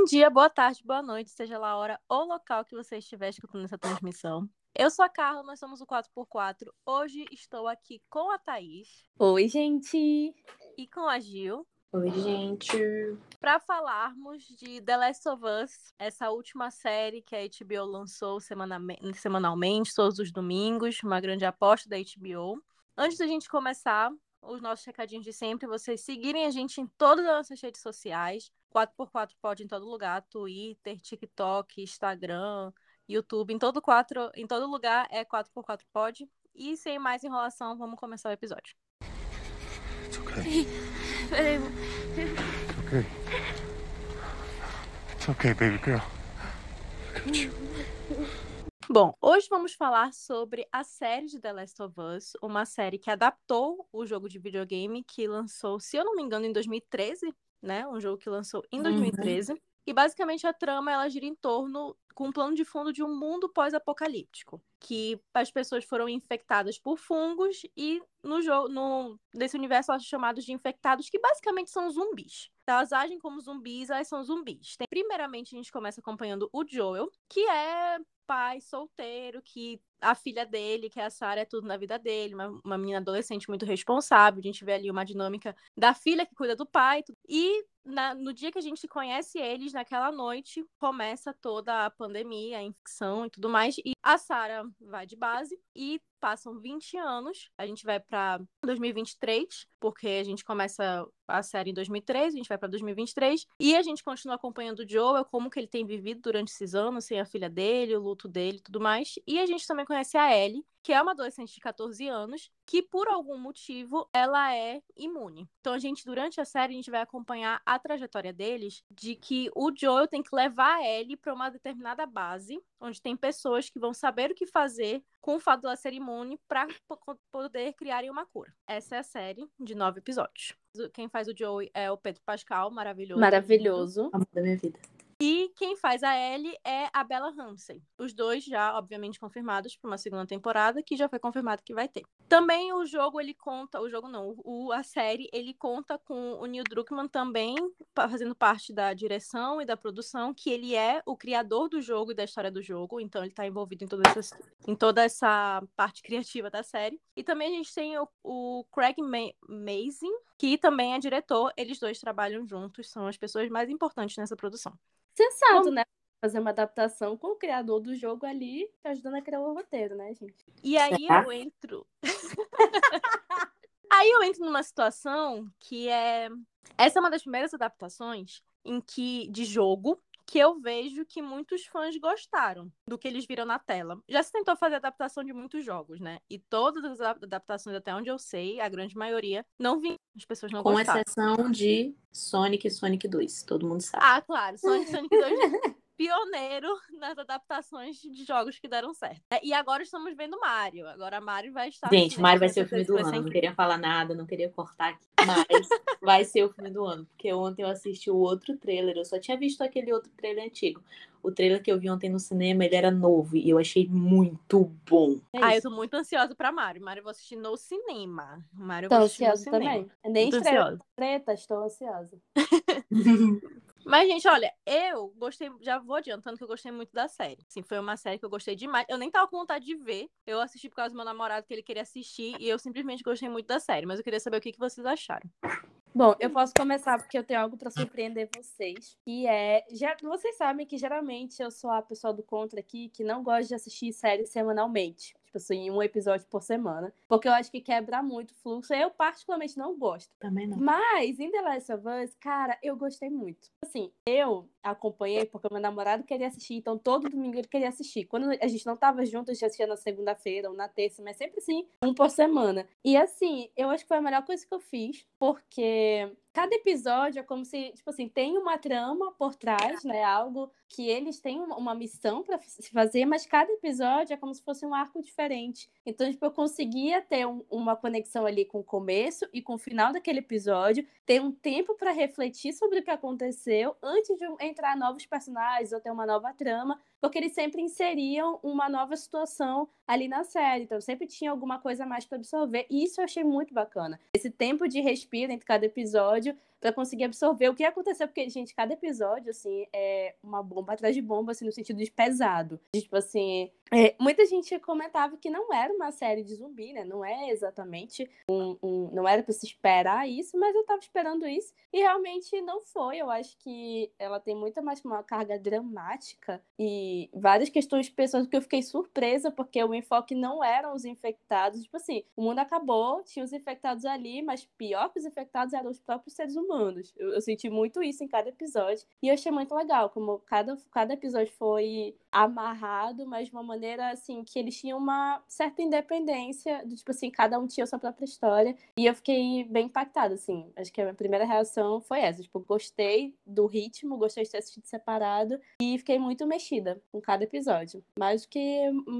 Bom dia, boa tarde, boa noite, seja lá a hora ou local que você estiver escutando essa transmissão. Eu sou a Carla, nós somos o 4x4. Hoje estou aqui com a Thaís. Oi, gente! E com a Gil. Oi, gente! Para falarmos de The Last of Us, essa última série que a HBO lançou semanalmente, todos os domingos, uma grande aposta da HBO. Antes da gente começar os nossos recadinhos de sempre, vocês seguirem a gente em todas as nossas redes sociais, 4x4Pod em todo lugar, Twitter, TikTok, Instagram, YouTube, em todo lugar é 4x4Pod. E sem mais enrolação, vamos começar o episódio. It's okay. It's okay. It's okay, baby girl. Look at you. Bom, hoje vamos falar sobre a série de The Last of Us, uma série que adaptou o jogo de videogame que lançou, se eu não me engano, em 2013, né? Um jogo que lançou em 2013. Uhum. E basicamente a trama, ela gira em torno, com um plano de fundo, de um mundo pós-apocalíptico, que as pessoas foram infectadas por fungos e nesse universo elas são chamadas de infectados, que basicamente são zumbis. Então, elas agem como zumbis, elas são zumbis. Primeiramente, a gente começa acompanhando o Joel, que é pai solteiro, que a filha dele, que é a Sarah, é tudo na vida dele, uma menina adolescente muito responsável. A gente vê ali uma dinâmica da filha que cuida do pai. E no dia que a gente conhece eles, naquela noite, começa toda a pandemia, a infecção e tudo mais. E a Sarah vai de base e passam 20 anos. A gente vai para 2023, porque a gente começa a série em 2013, a gente vai para 2023. E a gente continua acompanhando o Joel, como que ele tem vivido durante esses anos, sem a filha dele, o luto dele e tudo mais. E a gente também conhece a Ellie, que é uma adolescente de 14 anos, que por algum motivo ela é imune. Então durante a série, a gente vai acompanhar a trajetória deles, de que o Joel tem que levar a Ellie para uma determinada base, onde tem pessoas que vão saber o que fazer com o fato de ela ser imune para poder criarem uma cura. Essa é a série de 9 episódios. Quem faz o Joel é o Pedro Pascal, maravilhoso. Maravilhoso. Amor da minha vida. E quem faz a Ellie é a Bella Ramsey. Os dois já, obviamente, confirmados para uma segunda temporada, que já foi confirmado que vai ter. Também o jogo, ele conta... O jogo não, a série, ele conta com o Neil Druckmann também, fazendo parte da direção e da produção, que ele é o criador do jogo e da história do jogo, então ele está envolvido em toda essa parte criativa da série. E também a gente tem o Craig Mazin, que também é diretor. Eles dois trabalham juntos, são as pessoas mais importantes nessa produção. Sensato, né? Fazer uma adaptação com o criador do jogo ali, ajudando a criar o roteiro, né, gente? E aí eu entro... aí eu entro numa situação que é... Essa é uma das primeiras adaptações de jogo que eu vejo que muitos fãs gostaram do que eles viram na tela. Já se tentou fazer adaptação de muitos jogos, né? E todas as adaptações, até onde eu sei, a grande maioria, não vinha. As pessoas não gostaram. Com exceção de Sonic e Sonic 2, todo mundo sabe. Ah, claro, Sonic e Sonic 2... pioneiro nas adaptações de jogos que deram certo. E agora estamos vendo Mário. Agora Mário vai estar... Gente, Mário vai ser o filme do ano. Não queria falar nada, não queria cortar aqui. Mas vai ser o filme do ano. Porque ontem eu assisti o outro trailer. Eu só tinha visto aquele outro trailer antigo. O trailer que eu vi ontem no cinema, ele era novo. E eu achei muito bom. Eu tô muito ansiosa pra Mário. Mário eu vou assistir no cinema. Tô ansiosa também. Nem estreia treta, estou ansiosa. Mas, gente, olha, eu gostei, já vou adiantando que eu gostei muito da série. Assim, foi uma série que eu gostei demais. Eu nem tava com vontade de ver. Eu assisti por causa do meu namorado, que ele queria assistir, e eu simplesmente gostei muito da série. Mas eu queria saber o que vocês acharam. Bom, eu posso começar porque eu tenho algo pra surpreender vocês, que é... Vocês sabem que geralmente eu sou a pessoa do contra aqui que não gosta de assistir séries semanalmente. Tipo assim, um episódio por semana. Porque eu acho que quebra muito o fluxo. Eu particularmente não gosto. Também não. Mas em The Last of Us, cara, eu gostei muito. Assim, eu acompanhei porque meu namorado queria assistir. Então todo domingo ele queria assistir. Quando a gente não tava junto, a gente assistia na segunda-feira ou na terça. Mas sempre assim, um por semana. E assim, eu acho que foi a melhor coisa que eu fiz. Porque cada episódio é como se, tipo assim, tem uma trama por trás, né? Algo que eles têm uma missão pra se fazer, mas cada episódio é como se fosse um arco diferente. Então, tipo, eu conseguia ter uma conexão ali com o começo e com o final daquele episódio, ter um tempo pra refletir sobre o que aconteceu antes de entrar novos personagens ou ter uma nova trama, porque eles sempre inseriam uma nova situação ali na série. Então, sempre tinha alguma coisa a mais pra absorver. E isso eu achei muito bacana. Esse tempo de respiro entre cada episódio pra conseguir absorver o que aconteceu, porque, gente, cada episódio, assim, é uma bomba atrás de bomba, assim, no sentido de pesado. De, tipo, assim, muita gente comentava que não era uma série de zumbi, né? Não é exatamente não era pra se esperar isso, mas eu tava esperando isso e realmente não foi. Eu acho que ela tem muito mais uma carga dramática e várias questões de pessoas que eu fiquei surpresa, porque o enfoque não eram os infectados. Tipo assim, o mundo acabou, tinha os infectados ali, mas pior que os infectados eram os próprios seres humanos. Eu senti muito isso em cada episódio e eu achei muito legal como cada episódio foi amarrado, mas de uma maneira assim que eles tinham uma certa independência, do tipo assim, cada um tinha a sua própria história, e eu fiquei bem impactada, assim. Acho que a minha primeira reação foi essa, tipo, gostei do ritmo, gostei de ter assistido separado e fiquei muito mexida com cada episódio, mais do que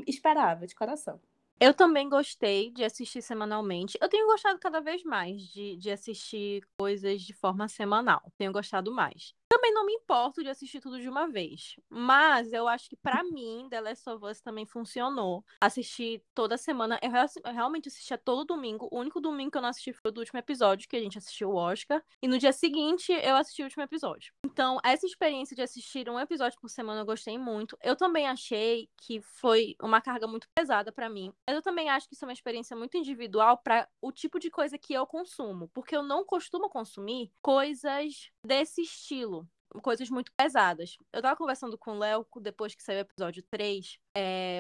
esperava, de coração. Eu também gostei de assistir semanalmente. Eu tenho gostado cada vez mais de assistir coisas de forma semanal. Tenho gostado mais. Também não me importo de assistir tudo de uma vez. Mas eu acho que, pra mim, The Last of Us também funcionou. Assistir toda semana. Eu realmente assistia todo domingo. O único domingo que eu não assisti foi o do último episódio, que a gente assistiu o Oscar. E no dia seguinte, eu assisti o último episódio. Então, essa experiência de assistir um episódio por semana, eu gostei muito. Eu também achei que foi uma carga muito pesada pra mim. Mas eu também acho que isso é uma experiência muito individual pra o tipo de coisa que eu consumo. Porque eu não costumo consumir coisas desse estilo. Coisas muito pesadas. Eu tava conversando com o Léo depois que saiu o episódio 3.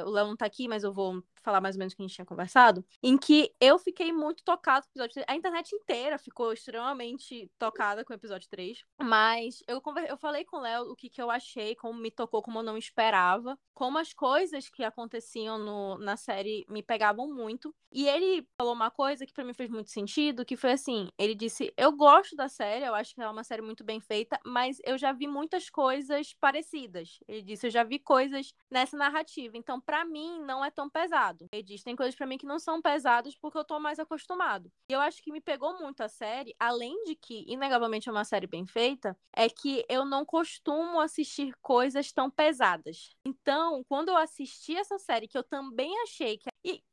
O Léo não tá aqui, mas eu vou falar mais ou menos o que a gente tinha conversado. Em que eu fiquei muito tocada com o episódio 3. A internet inteira ficou extremamente tocada com o episódio 3. Mas eu falei com o Léo o que eu achei, como me tocou, como eu não esperava. Como as coisas que aconteciam na série me pegavam muito. E ele falou uma coisa que pra mim fez muito sentido, que foi assim, ele disse, eu gosto da série, eu acho que ela é uma série muito bem feita, mas eu já vi muitas coisas parecidas. Ele disse, eu já vi coisas nessa narrativa, então pra mim não é tão pesado. Ele disse, tem coisas pra mim que não são pesadas porque eu tô mais acostumado. E eu acho que me pegou muito a série, além de que, inegavelmente, é uma série bem feita, é que eu não costumo assistir coisas tão pesadas. Então, quando eu assisti essa série, que eu também achei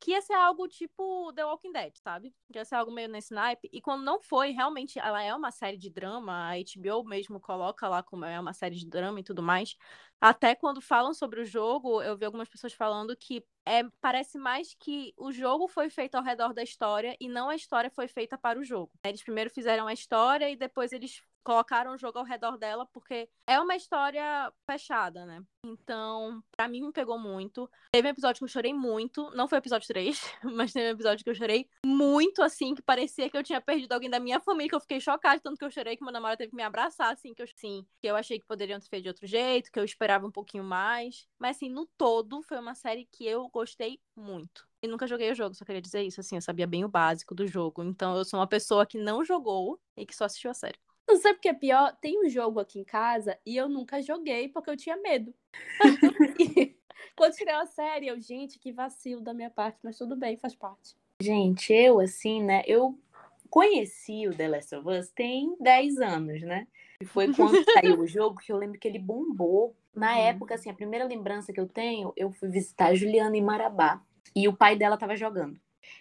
que ia ser algo tipo The Walking Dead, sabe? Que ia ser algo meio nesse naipe. E quando não foi, realmente, ela é uma série de drama. A HBO mesmo coloca lá como é uma série de drama e tudo mais. Até quando falam sobre o jogo, eu vi algumas pessoas falando que parece mais que o jogo foi feito ao redor da história e não a história foi feita para o jogo. Eles primeiro fizeram a história e depois eles colocaram o jogo ao redor dela, porque é uma história fechada, né? Então, pra mim, me pegou muito. Teve um episódio que eu chorei muito. Não foi o episódio 3, mas teve um episódio que eu chorei muito, assim, que parecia que eu tinha perdido alguém da minha família, que eu fiquei chocada, tanto que eu chorei que meu namorado teve que me abraçar, assim, que eu achei que poderiam ter feito de outro jeito, que eu esperava um pouquinho mais. Mas, assim, no todo, foi uma série que eu gostei muito. E nunca joguei o jogo, só queria dizer isso, assim, eu sabia bem o básico do jogo. Então, eu sou uma pessoa que não jogou e que só assistiu a série. Não sei porque é pior, tem um jogo aqui em casa e eu nunca joguei porque eu tinha medo. E quando tirei a série, eu, gente, que vacilo da minha parte, mas tudo bem, faz parte. Gente, eu assim, né, eu conheci o The Last of Us tem 10 anos, né? E foi quando saiu o jogo que eu lembro que ele bombou. Na época, assim, a primeira lembrança que eu tenho, eu fui visitar a Juliana em Marabá e o pai dela tava jogando.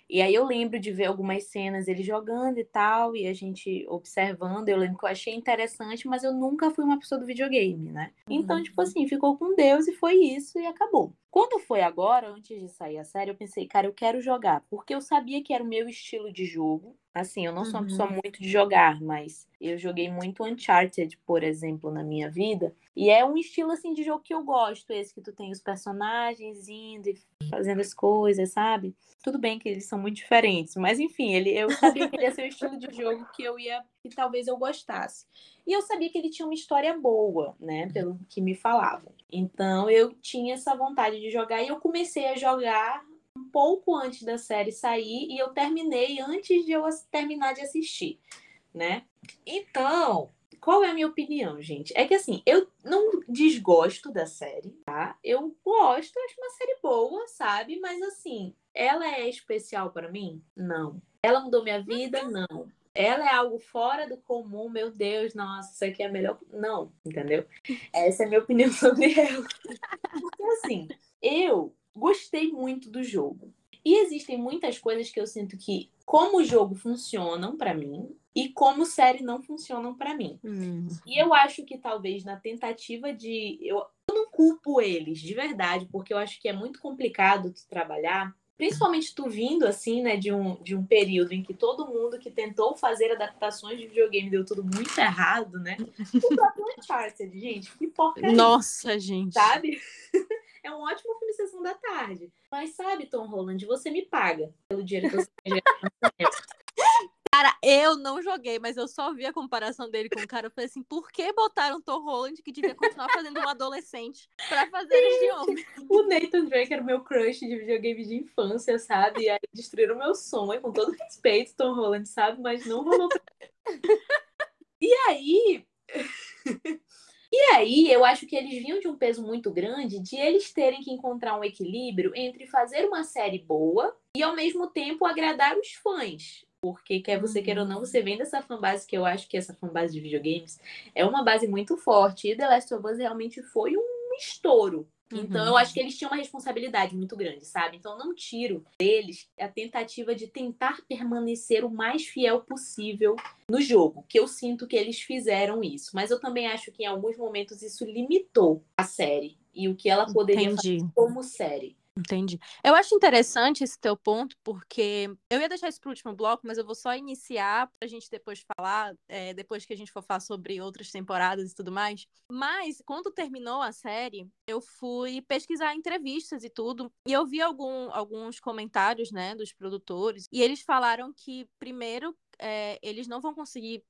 E aí eu lembro de ver algumas cenas ele jogando e tal, e a gente observando, eu lembro que eu achei interessante, mas eu nunca fui uma pessoa do videogame, né? Então, tipo assim, ficou com Deus e foi isso e acabou. Quando foi agora, antes de sair a série, eu pensei, cara, eu quero jogar, porque eu sabia que era o meu estilo de jogo. Assim, eu não sou uma pessoa muito de jogar, mas eu joguei muito Uncharted, por exemplo, na minha vida. E é um estilo, assim, de jogo que eu gosto, esse que tu tem os personagens indo e fazendo as coisas, sabe? Tudo bem que eles são muito diferentes, mas enfim, eu sabia que ele ia ser o estilo de jogo que talvez eu gostasse. E eu sabia que ele tinha uma história boa, né, pelo que me falavam. Então, eu tinha essa vontade de jogar e eu comecei a jogar um pouco antes da série sair e eu terminei antes de eu terminar de assistir, né? Então, qual é a minha opinião, gente? É que assim, eu não desgosto da série, tá? Eu gosto, acho uma série boa, sabe? Mas assim, ela é especial pra mim? Não. Ela mudou minha vida? Não. Ela é algo fora do comum, meu Deus, nossa, isso aqui é melhor... Não, entendeu? Essa é a minha opinião sobre ela. Porque assim, eu gostei muito do jogo. E existem muitas coisas que eu sinto que, como jogo, funcionam pra mim e como série não funcionam pra mim. E eu acho que talvez na tentativa de... Eu não culpo eles, de verdade, porque eu acho que é muito complicado tu trabalhar, principalmente tu vindo, assim, né, de um período em que todo mundo que tentou fazer adaptações de videogame deu tudo muito errado, né? O próprio Uncharted, gente, que porcaria. Nossa, gente. Sabe? É um ótimo filme de sessão da tarde. Mas sabe, Tom Holland, você me paga pelo dinheiro que você ganha. Cara, eu não joguei, mas eu só vi a comparação dele com o cara. Eu falei assim, por que botaram Tom Holland, que devia continuar fazendo um adolescente, pra fazer esse homem? O Nathan Drake era meu crush de videogame de infância, sabe? E aí destruíram meu sonho, com todo respeito, Tom Holland, sabe? Mas não rolou. E aí... E aí, eu acho que eles vinham de um peso muito grande de eles terem que encontrar um equilíbrio entre fazer uma série boa e, ao mesmo tempo, agradar os fãs. Porque, quer você queira ou não, você vem dessa fanbase, que eu acho que essa fanbase de videogames é uma base muito forte. E The Last of Us realmente foi um estouro. Então, eu acho que eles tinham uma responsabilidade muito grande, sabe? Então, eu não tiro deles a tentativa de tentar permanecer o mais fiel possível no jogo, que eu sinto que eles fizeram isso. Mas eu também acho que em alguns momentos isso limitou a série e o que ela poderia fazer como série. Entendi. Eu acho interessante esse teu ponto, porque eu ia deixar isso pro último bloco, mas eu vou só iniciar pra gente depois falar, depois que a gente for falar sobre outras temporadas e tudo mais. Mas, quando terminou a série, eu fui pesquisar entrevistas e tudo, e eu vi alguns comentários, né, dos produtores, e eles falaram que, primeiro, eles não vão conseguir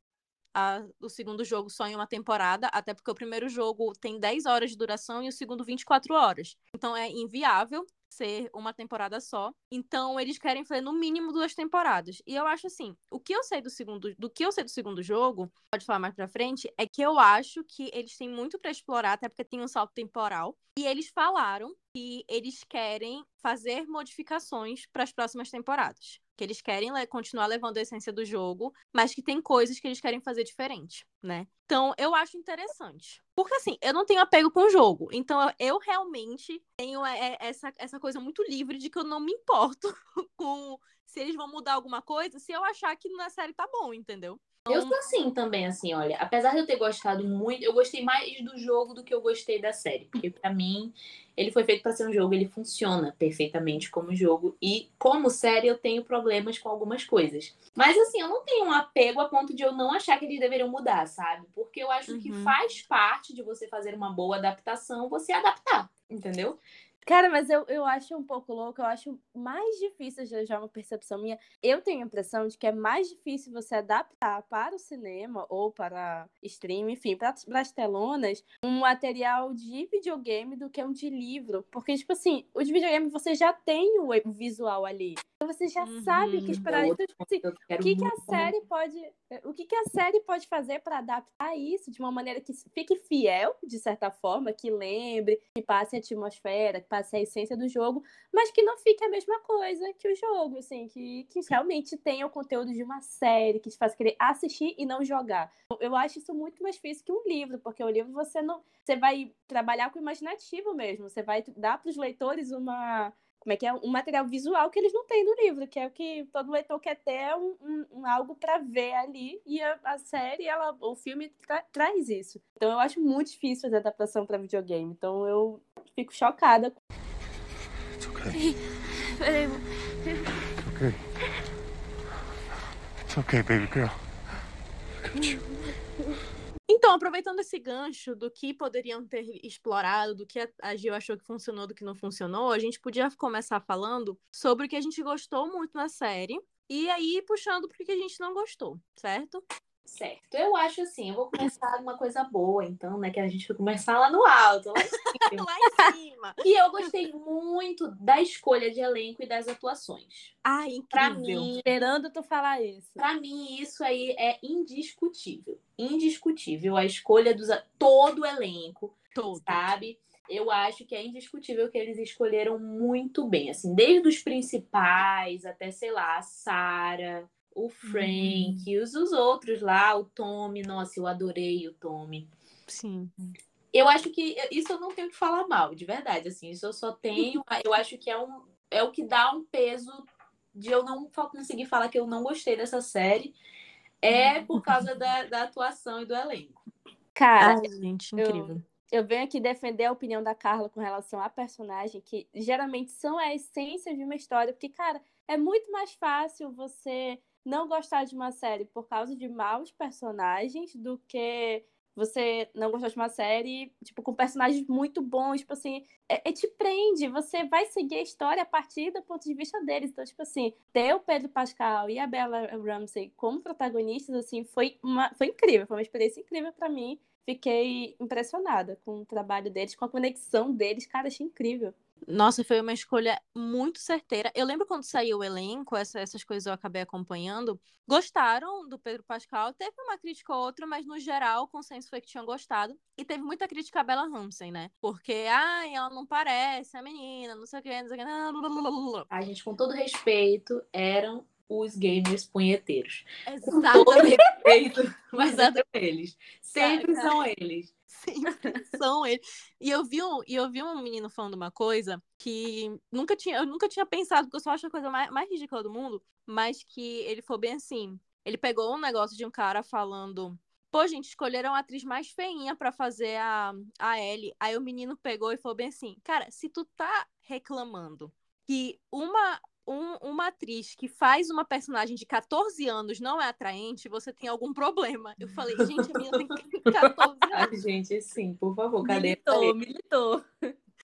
o segundo jogo só em uma temporada, até porque o primeiro jogo tem 10 horas de duração e o segundo 24 horas. Então, é inviável ser uma temporada só. Então, eles querem fazer no mínimo 2 temporadas. E eu acho assim, do que eu sei do segundo jogo, pode falar mais pra frente, é que eu acho que eles têm muito pra explorar, até porque tem um salto temporal. E eles falaram que eles querem fazer modificações para as próximas temporadas. Que eles querem continuar levando a essência do jogo, mas que tem coisas que eles querem fazer diferente, né? Então, eu acho interessante. Porque, assim, eu não tenho apego com o jogo. Então, eu realmente tenho essa coisa muito livre de que eu não me importo com se eles vão mudar alguma coisa, se eu achar que na série tá bom, entendeu? Então... Eu sou assim também, assim, olha. Apesar de eu ter gostado muito, eu gostei mais do jogo do que eu gostei da série. Porque, pra mim, ele foi feito pra ser um jogo, ele funciona perfeitamente como jogo. E, como série, eu tenho problemas com algumas coisas. Mas, assim, eu não tenho um apego a ponto de eu não achar que eles deveriam mudar, sabe? Porque eu acho que faz parte de você fazer uma boa adaptação, você adaptar, entendeu? Cara, mas eu acho um pouco louco, eu acho mais difícil, já é uma percepção minha, eu tenho a impressão de que é mais difícil você adaptar para o cinema ou para streaming, enfim, para as telonas, um material de videogame do que um de livro. Porque, tipo assim, os videogames você já tem o visual ali. Você já sabe o que esperar. Então, tipo assim, o que a série pode fazer para adaptar isso de uma maneira que fique fiel, de certa forma, que lembre, que passe a atmosfera, que passe a essência do jogo, mas que não fique a mesma coisa que o jogo, assim, que realmente tenha o conteúdo de uma série, que te faça querer assistir e não jogar. Eu acho isso muito mais difícil que um livro, porque o livro você vai trabalhar com o imaginativo mesmo, você vai dar para os leitores um material visual que eles não têm no livro, que é o que todo leitor quer ter, é algo para ver ali, e a série, o filme traz isso. Então eu acho muito difícil fazer adaptação para videogame, então eu fico chocada. It's okay. Peraí. It's okay. It's okay, baby girl. Então, aproveitando esse gancho do que poderiam ter explorado, do que a Gil achou que funcionou, do que não funcionou, a gente podia começar falando sobre o que a gente gostou muito na série e aí puxando pro que a gente não gostou, certo? Certo. Eu acho assim, eu vou começar uma coisa boa, então, né, que a gente vai começar lá no alto, lá em cima. Lá em cima. E eu gostei muito da escolha de elenco e das atuações. Ah, incrível. Pra mim, esperando tu falar isso. Pra mim, isso aí é indiscutível. Indiscutível a escolha todo o elenco, todo. Sabe? Eu acho que é indiscutível que eles escolheram muito bem, assim, desde os principais até, sei lá, a Sarah, o Frank, e os outros lá, o Tommy. Nossa, eu adorei o Tommy. Sim. Eu acho que isso eu não tenho que falar mal, de verdade, assim, isso eu só tenho... Eu acho que é um... é o que dá um peso de eu não conseguir falar que eu não gostei dessa série. É por causa da atuação e do elenco. Cara, ai, gente, incrível. Eu venho aqui defender a opinião da Carla com relação à personagem, que geralmente são a essência de uma história, porque, cara, é muito mais fácil você não gostar de uma série por causa de maus personagens do que você não gostar de uma série, tipo, com personagens muito bons, tipo assim, te prende, você vai seguir a história a partir do ponto de vista deles. Então, tipo assim, ter o Pedro Pascal e a Bella Ramsey como protagonistas, assim, foi incrível, foi uma experiência incrível pra mim. Fiquei impressionada com o trabalho deles, com a conexão deles, cara, achei incrível. Nossa, foi uma escolha muito certeira. Eu lembro quando saiu o elenco, essas coisas eu acabei acompanhando. Gostaram do Pedro Pascal, teve uma crítica ou outra, mas no geral o consenso foi que tinham gostado. E teve muita crítica à Bella Ramsey, né? Porque, ela não parece a menina, não sei o que, não sei o que. A gente, com todo respeito, eram os gamers punheteiros. Exato. Com todo respeito, mas eram eles. Sempre são eles. Sim, são eles. E eu vi um menino falando uma coisa que eu nunca tinha pensado, que eu só acho a coisa mais ridícula do mundo, mas que ele foi bem assim. Ele pegou um negócio de um cara falando: pô, gente, escolheram a atriz mais feinha pra fazer a Ellie. Aí o menino pegou e falou bem assim: cara, se tu tá reclamando que uma atriz que faz uma personagem de 14 anos não é atraente, você tem algum problema. Eu falei, gente, a menina tem 14 anos. Ai, gente, sim, por favor, cadê? Militou.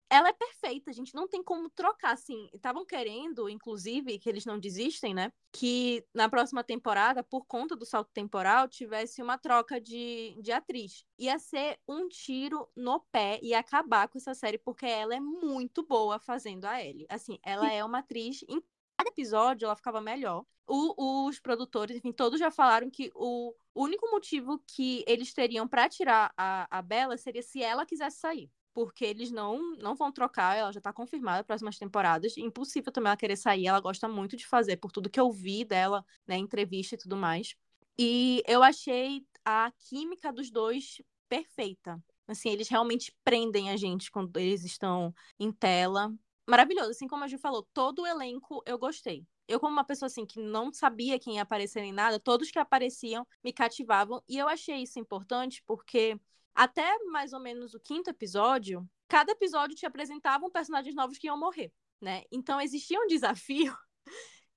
Ela é perfeita, gente, não tem como trocar, assim. Estavam querendo, inclusive, que eles não desistem, né? Que na próxima temporada, por conta do salto temporal, tivesse uma troca de atriz. Ia ser um tiro no pé e acabar com essa série, porque ela é muito boa fazendo a Ellie. Assim, ela é uma atriz incrível. Cada episódio ela ficava melhor. Os produtores, enfim, todos já falaram que o único motivo que eles teriam pra tirar a Bella seria se ela quisesse sair, porque eles não vão trocar, ela já tá confirmada para as próximas temporadas. Impossível também ela querer sair, ela gosta muito de fazer, por tudo que eu vi dela, né, entrevista e tudo mais. E eu achei a química dos dois perfeita, assim, eles realmente prendem a gente quando eles estão em tela. Maravilhoso, assim como a Ju falou, todo o elenco eu gostei. Eu, como uma pessoa assim que não sabia quem ia aparecer nem nada, todos que apareciam me cativavam, e eu achei isso importante porque até mais ou menos o quinto episódio, cada episódio te apresentava personagens novos que iam morrer, né? Então existia um desafio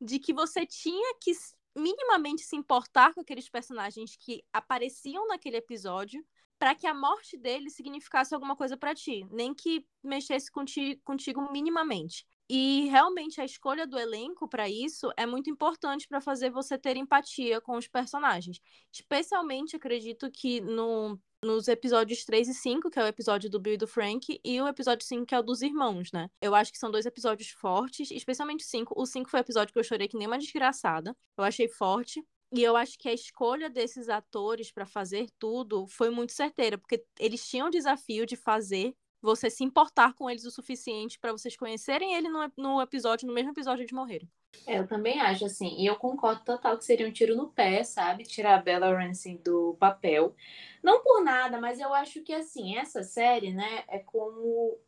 de que você tinha que minimamente se importar com aqueles personagens que apareciam naquele episódio, para que a morte dele significasse alguma coisa para ti, nem que mexesse contigo minimamente. E realmente a escolha do elenco para isso é muito importante para fazer você ter empatia com os personagens. Especialmente, acredito que nos episódios 3 e 5, que é o episódio do Bill e do Frank, e o episódio 5, que é o dos irmãos, né? Eu acho que são dois episódios fortes, especialmente o 5. O 5 foi o episódio que eu chorei que nem uma desgraçada. Eu achei forte. E eu acho que a escolha desses atores para fazer tudo foi muito certeira, porque eles tinham o desafio de fazer você se importar com eles o suficiente para vocês conhecerem ele no mesmo episódio eles morrerem. Eu também acho, assim, e eu concordo total que seria um tiro no pé, sabe? Tirar a Bella Ramsey do papel. Não por nada, mas eu acho que, assim, essa série, né, é como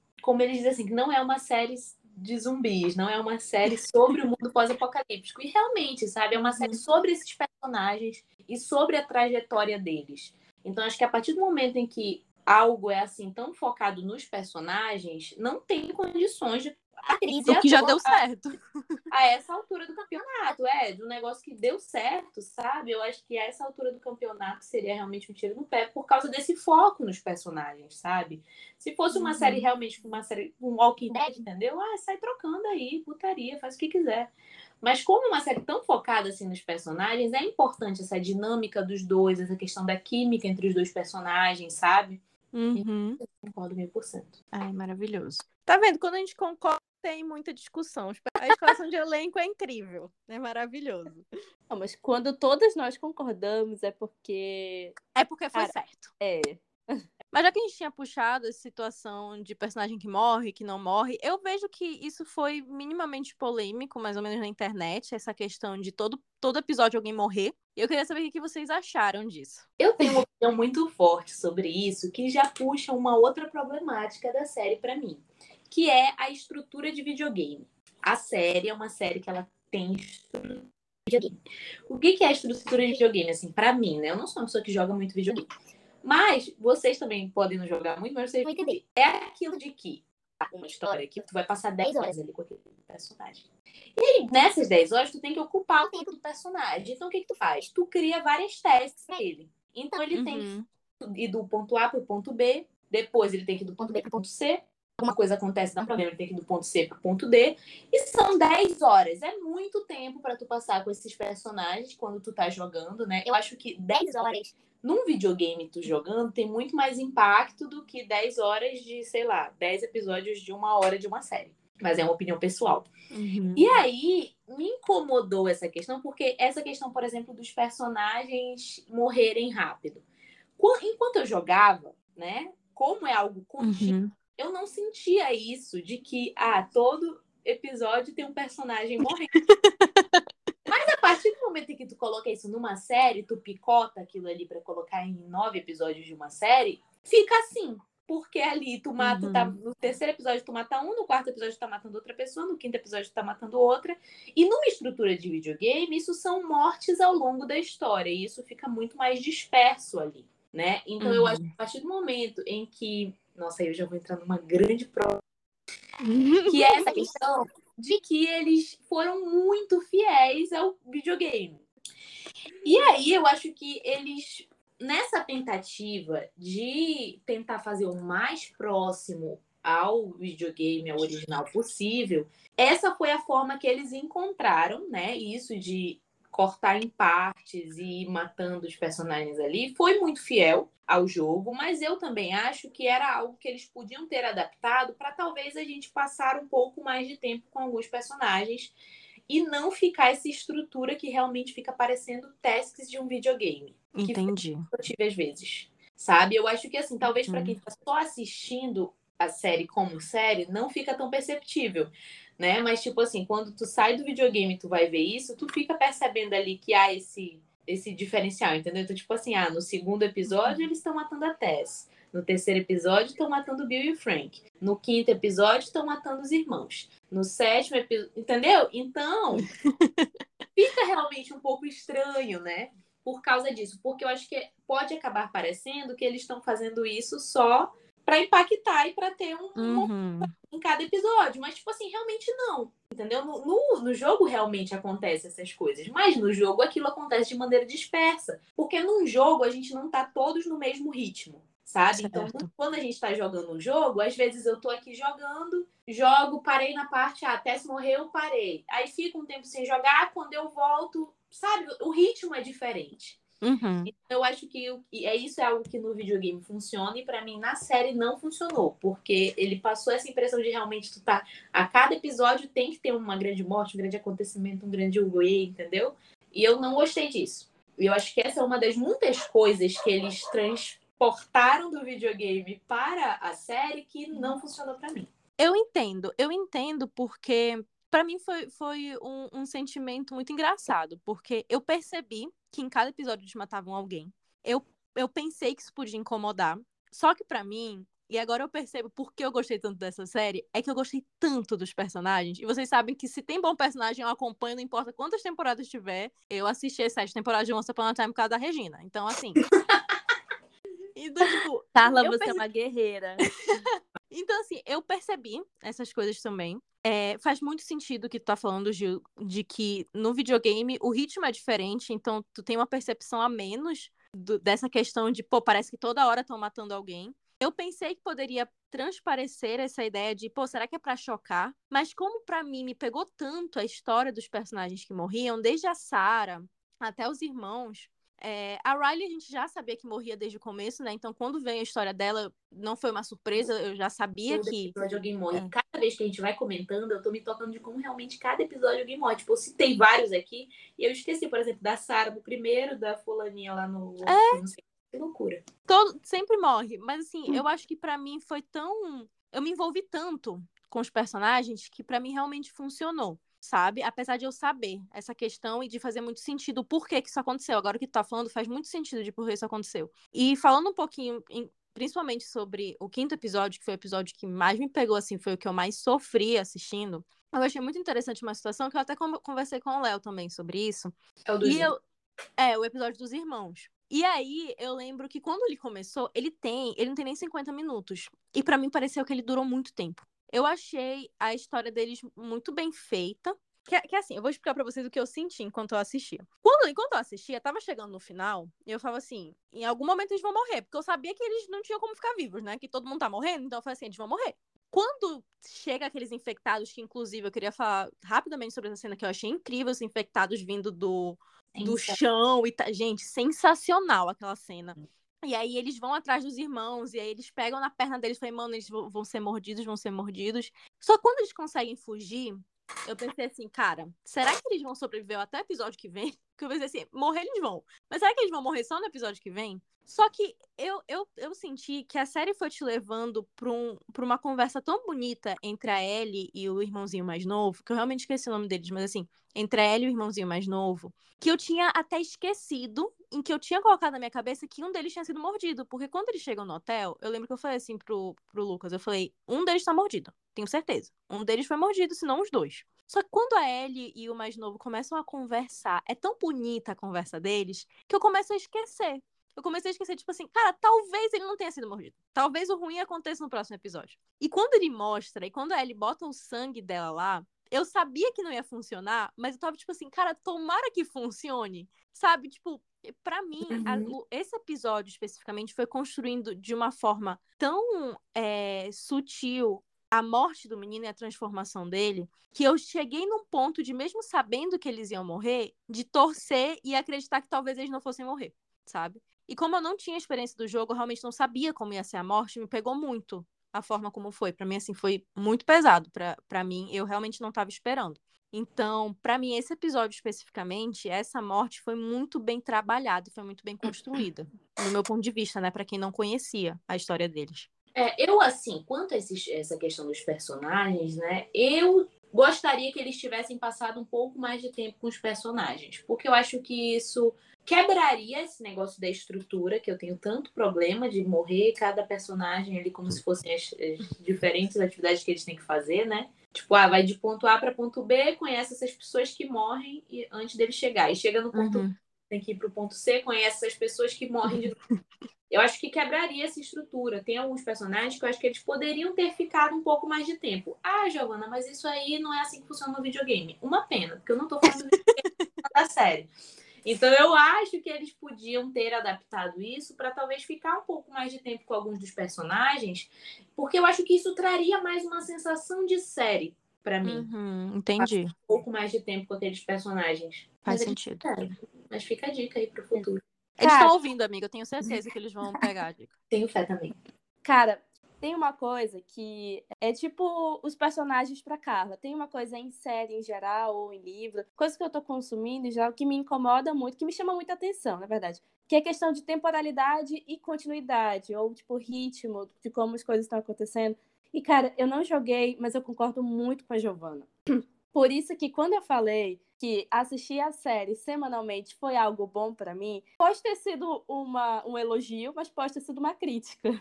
eles dizem assim, que não é uma série de zumbis, não é uma série sobre o mundo pós-apocalíptico. E realmente, sabe, é uma série sobre esses personagens e sobre a trajetória deles. Então, acho que a partir do momento em que algo é, assim, tão focado nos personagens, não tem condições de... O que já deu certo. A essa altura do campeonato, de um negócio que deu certo, sabe? Eu acho que a essa altura do campeonato seria realmente um tiro no pé por causa desse foco nos personagens, sabe? Se fosse uma série realmente, uma série, um Walking Dead, entendeu? Sai trocando aí, putaria, faz o que quiser. Mas como uma série tão focada assim nos personagens, é importante essa dinâmica dos dois, essa questão da química entre os dois personagens, sabe? Eu concordo 1000%. Ai, maravilhoso. Tá vendo? Quando a gente concorda, tem muita discussão. A escalação de elenco é incrível. É maravilhoso. Não, mas quando todas nós concordamos, é porque... É porque foi certo. É. Mas já que a gente tinha puxado essa situação de personagem que morre, que não morre, eu vejo que isso foi minimamente polêmico, mais ou menos na internet, essa questão de todo episódio alguém morrer. Eu queria saber o que vocês acharam disso. Eu tenho uma opinião muito forte sobre isso, que já puxa uma outra problemática da série pra mim, que é a estrutura de videogame. A série é uma série que ela tem estrutura de videogame. O que é estrutura de videogame? Assim, pra mim, né? Eu não sou uma pessoa que joga muito videogame. Mas vocês também podem não jogar muito, mas vocês vão entender. É aquilo de que uma história que tu vai passar 10 horas ali com aquele personagem. E aí, nessas 10 horas, tu tem que ocupar o tempo do personagem. Então, o que tu faz? Tu cria várias tasks pra ele. Então, ele tem que ir do ponto A pro ponto B. Depois, ele tem que ir do ponto B pro ponto C. Alguma coisa acontece, dá um problema, ele tem que ir do ponto C pro ponto D. E são 10 horas. É muito tempo pra tu passar com esses personagens quando tu tá jogando, né? Eu acho que 10 horas num videogame tu jogando tem muito mais impacto do que 10 horas de, sei lá, 10 episódios de uma hora de uma série. Mas é uma opinião pessoal. E aí, me incomodou essa questão, porque essa questão, por exemplo, dos personagens morrerem rápido. Enquanto eu jogava, né? Como é algo contínuo, eu não sentia isso de que, todo episódio tem um personagem morrendo. Mas a partir do momento em que tu coloca isso numa série, tu picota aquilo ali pra colocar em 9 episódios de uma série, fica assim. Porque ali tu mata, no terceiro episódio tu mata um, no quarto episódio tu tá matando outra pessoa, no quinto episódio tu tá matando outra. E numa estrutura de videogame, isso são mortes ao longo da história. E isso fica muito mais disperso ali, né? Então eu acho que a partir do momento em que... Nossa, aí eu já vou entrar numa grande prova. Que é essa questão de que eles foram muito fiéis ao videogame. E aí eu acho que eles, nessa tentativa de tentar fazer o mais próximo ao videogame, ao original possível, essa foi a forma que eles encontraram, né? Isso de cortar em partes e ir matando os personagens ali, foi muito fiel ao jogo, mas eu também acho que era algo que eles podiam ter adaptado para talvez a gente passar um pouco mais de tempo com alguns personagens e não ficar essa estrutura que realmente fica parecendo tasks de um videogame. Entendi. Que eu tive às vezes, sabe? Eu acho que, assim, talvez para quem está só assistindo a série como série, não fica tão perceptível, né? Mas, tipo assim, quando tu sai do videogame e tu vai ver isso, tu fica percebendo ali que há esse diferencial, entendeu? Então, tipo assim, no segundo episódio eles estão matando a Tess. No terceiro episódio estão matando o Bill e o Frank. No quinto episódio estão matando os irmãos. No sétimo episódio... Entendeu? Então, fica realmente um pouco estranho, né? Por causa disso. Porque eu acho que pode acabar parecendo que eles estão fazendo isso só pra impactar e pra ter um em cada episódio. Mas, tipo assim, realmente não. Entendeu? No jogo realmente acontece essas coisas. Mas no jogo aquilo acontece de maneira dispersa. Porque num jogo a gente não tá todos no mesmo ritmo, sabe? Certo. Então, quando a gente tá jogando um jogo, às vezes eu tô aqui jogo, parei na parte, até se morreu, parei. Aí fica um tempo sem jogar, quando eu volto, sabe? O ritmo é diferente. Então, eu acho que isso é algo que no videogame funciona e pra mim na série não funcionou, porque ele passou essa impressão de realmente tu tá, a cada episódio tem que ter uma grande morte, um grande acontecimento, um grande uê, entendeu? E eu não gostei disso. E eu acho que essa é uma das muitas coisas que eles transportaram do videogame para a série que não funcionou pra mim. Eu entendo porque pra mim foi um sentimento muito engraçado, porque eu percebi que em cada episódio eles matavam alguém. Eu pensei que isso podia incomodar. Só que pra mim, e agora eu percebo por que eu gostei tanto dessa série, é que eu gostei tanto dos personagens. E vocês sabem que se tem bom personagem, eu acompanho, não importa quantas temporadas tiver. Eu assisti as 7 temporadas de Once Upon a Time por causa da Regina. Então, assim... Então, tipo, Carla, você é uma guerreira. Então, assim, eu percebi essas coisas também. Faz muito sentido o que tu tá falando, Gil, de que no videogame o ritmo é diferente, então tu tem uma percepção a menos dessa questão de, pô, parece que toda hora estão matando alguém. Eu pensei que poderia transparecer essa ideia de, pô, será que é pra chocar? Mas como pra mim me pegou tanto a história dos personagens que morriam, desde a Sarah até os irmãos... A Riley a gente já sabia que morria desde o começo, né? Então quando veio a história dela, não foi uma surpresa, eu já sabia que... Todo episódio alguém morre. Cada vez que a gente vai comentando, eu tô me tocando de como realmente cada episódio alguém morre. Tipo, eu citei vários aqui e eu esqueci, por exemplo, da Sarah no primeiro, da fulaninha lá no... Não sei, que loucura. Sempre morre, mas assim, eu acho que pra mim foi tão... Eu me envolvi tanto com os personagens que pra mim realmente funcionou, sabe? Apesar de eu saber essa questão e de fazer muito sentido o porquê que isso aconteceu. Agora que tu tá falando, faz muito sentido de porquê isso aconteceu. E falando um pouquinho principalmente sobre o quinto episódio, que foi o episódio que mais me pegou, assim, foi o que eu mais sofri assistindo. Eu achei muito interessante uma situação que eu até conversei com o Léo também sobre isso. É o do Gil. É, o episódio dos irmãos. E aí, eu lembro que quando ele começou, ele não tem nem 50 minutos. E pra mim pareceu que ele durou muito tempo. Eu achei a história deles muito bem feita. Que assim, eu vou explicar pra vocês o que eu senti enquanto eu assistia. Enquanto eu assistia, tava chegando no final, e eu falava assim, em algum momento eles vão morrer, porque eu sabia que eles não tinham como ficar vivos, né? Que todo mundo tá morrendo, então eu falei assim, eles vão morrer. Quando chega aqueles infectados, que inclusive eu queria falar rapidamente sobre essa cena que eu achei incrível, os infectados vindo do chão, e gente, sensacional aquela cena. E aí eles vão atrás dos irmãos, e aí eles pegam na perna deles e falam, mano, eles vão ser mordidos. Só quando eles conseguem fugir, eu pensei assim, cara, será que eles vão sobreviver até o episódio que vem? Porque eu pensei assim, morrer eles vão. Mas será que eles vão morrer só no episódio que vem? Só que eu senti que a série foi te levando pra uma conversa tão bonita entre a Ellie e o irmãozinho mais novo, que eu realmente esqueci o nome deles, mas assim, entre a Ellie e o irmãozinho mais novo, que eu tinha até esquecido, em que eu tinha colocado na minha cabeça que um deles tinha sido mordido. Porque quando eles chegam no hotel, eu lembro que eu falei assim pro Lucas, eu falei, um deles tá mordido. Tenho certeza. Um deles foi mordido, se não os dois. Só que quando a Ellie e o mais novo começam a conversar, é tão bonita a conversa deles, que eu começo a esquecer. Eu comecei a esquecer, tipo assim, cara, talvez ele não tenha sido mordido. Talvez o ruim aconteça no próximo episódio. E quando ele mostra, e quando a Ellie bota o sangue dela lá, eu sabia que não ia funcionar, mas eu tava tipo assim, cara, tomara que funcione. Sabe, tipo, pra mim, esse episódio especificamente foi construindo de uma forma tão sutil a morte do menino e a transformação dele, que eu cheguei num ponto de, mesmo sabendo que eles iam morrer, de torcer e acreditar que talvez eles não fossem morrer, sabe? E como eu não tinha experiência do jogo, eu realmente não sabia como ia ser a morte, me pegou muito a forma como foi. Pra mim, assim, foi muito pesado. Pra mim, eu realmente não tava esperando. Então, pra mim, esse episódio especificamente, essa morte foi muito bem trabalhada, foi muito bem construída, do meu ponto de vista, né? Pra quem não conhecia a história deles. Eu, assim, quanto a essa questão dos personagens, né? Eu gostaria que eles tivessem passado um pouco mais de tempo com os personagens. Porque eu acho que isso quebraria esse negócio da estrutura, que eu tenho tanto problema de morrer cada personagem ali como se fossem as diferentes atividades que eles têm que fazer, né? Tipo, vai de ponto A para ponto B, conhece essas pessoas que morrem antes deles chegar. E chega no ponto B, tem que ir pro ponto C, conhece essas pessoas que morrem de novo. Eu acho que quebraria essa estrutura. Tem alguns personagens que eu acho que eles poderiam ter ficado um pouco mais de tempo. Ah, Giovana, mas isso aí não é assim que funciona no videogame. Uma pena, porque eu não tô falando do videogame da série. Então eu acho que eles podiam ter adaptado isso para talvez ficar um pouco mais de tempo com alguns dos personagens, porque eu acho que isso traria mais uma sensação de série pra mim. Entendi. Passar um pouco mais de tempo com aqueles personagens. Faz sentido. Mas fica a dica aí pro futuro. Eles estão ouvindo, amiga. Eu tenho certeza que eles vão pegar a dica. Tenho fé também. Cara, tem uma coisa que é tipo os personagens pra Carla. Tem uma coisa em série em geral ou em livro, coisa que eu tô consumindo em geral que me incomoda muito, que me chama muita atenção, na verdade. Que é questão de temporalidade e continuidade, ou tipo ritmo, de como as coisas estão acontecendo. E cara, eu não joguei, mas eu concordo muito com a Giovana. Por isso que quando eu falei que assistir a série semanalmente foi algo bom pra mim, pode ter sido um elogio, mas pode ter sido uma crítica.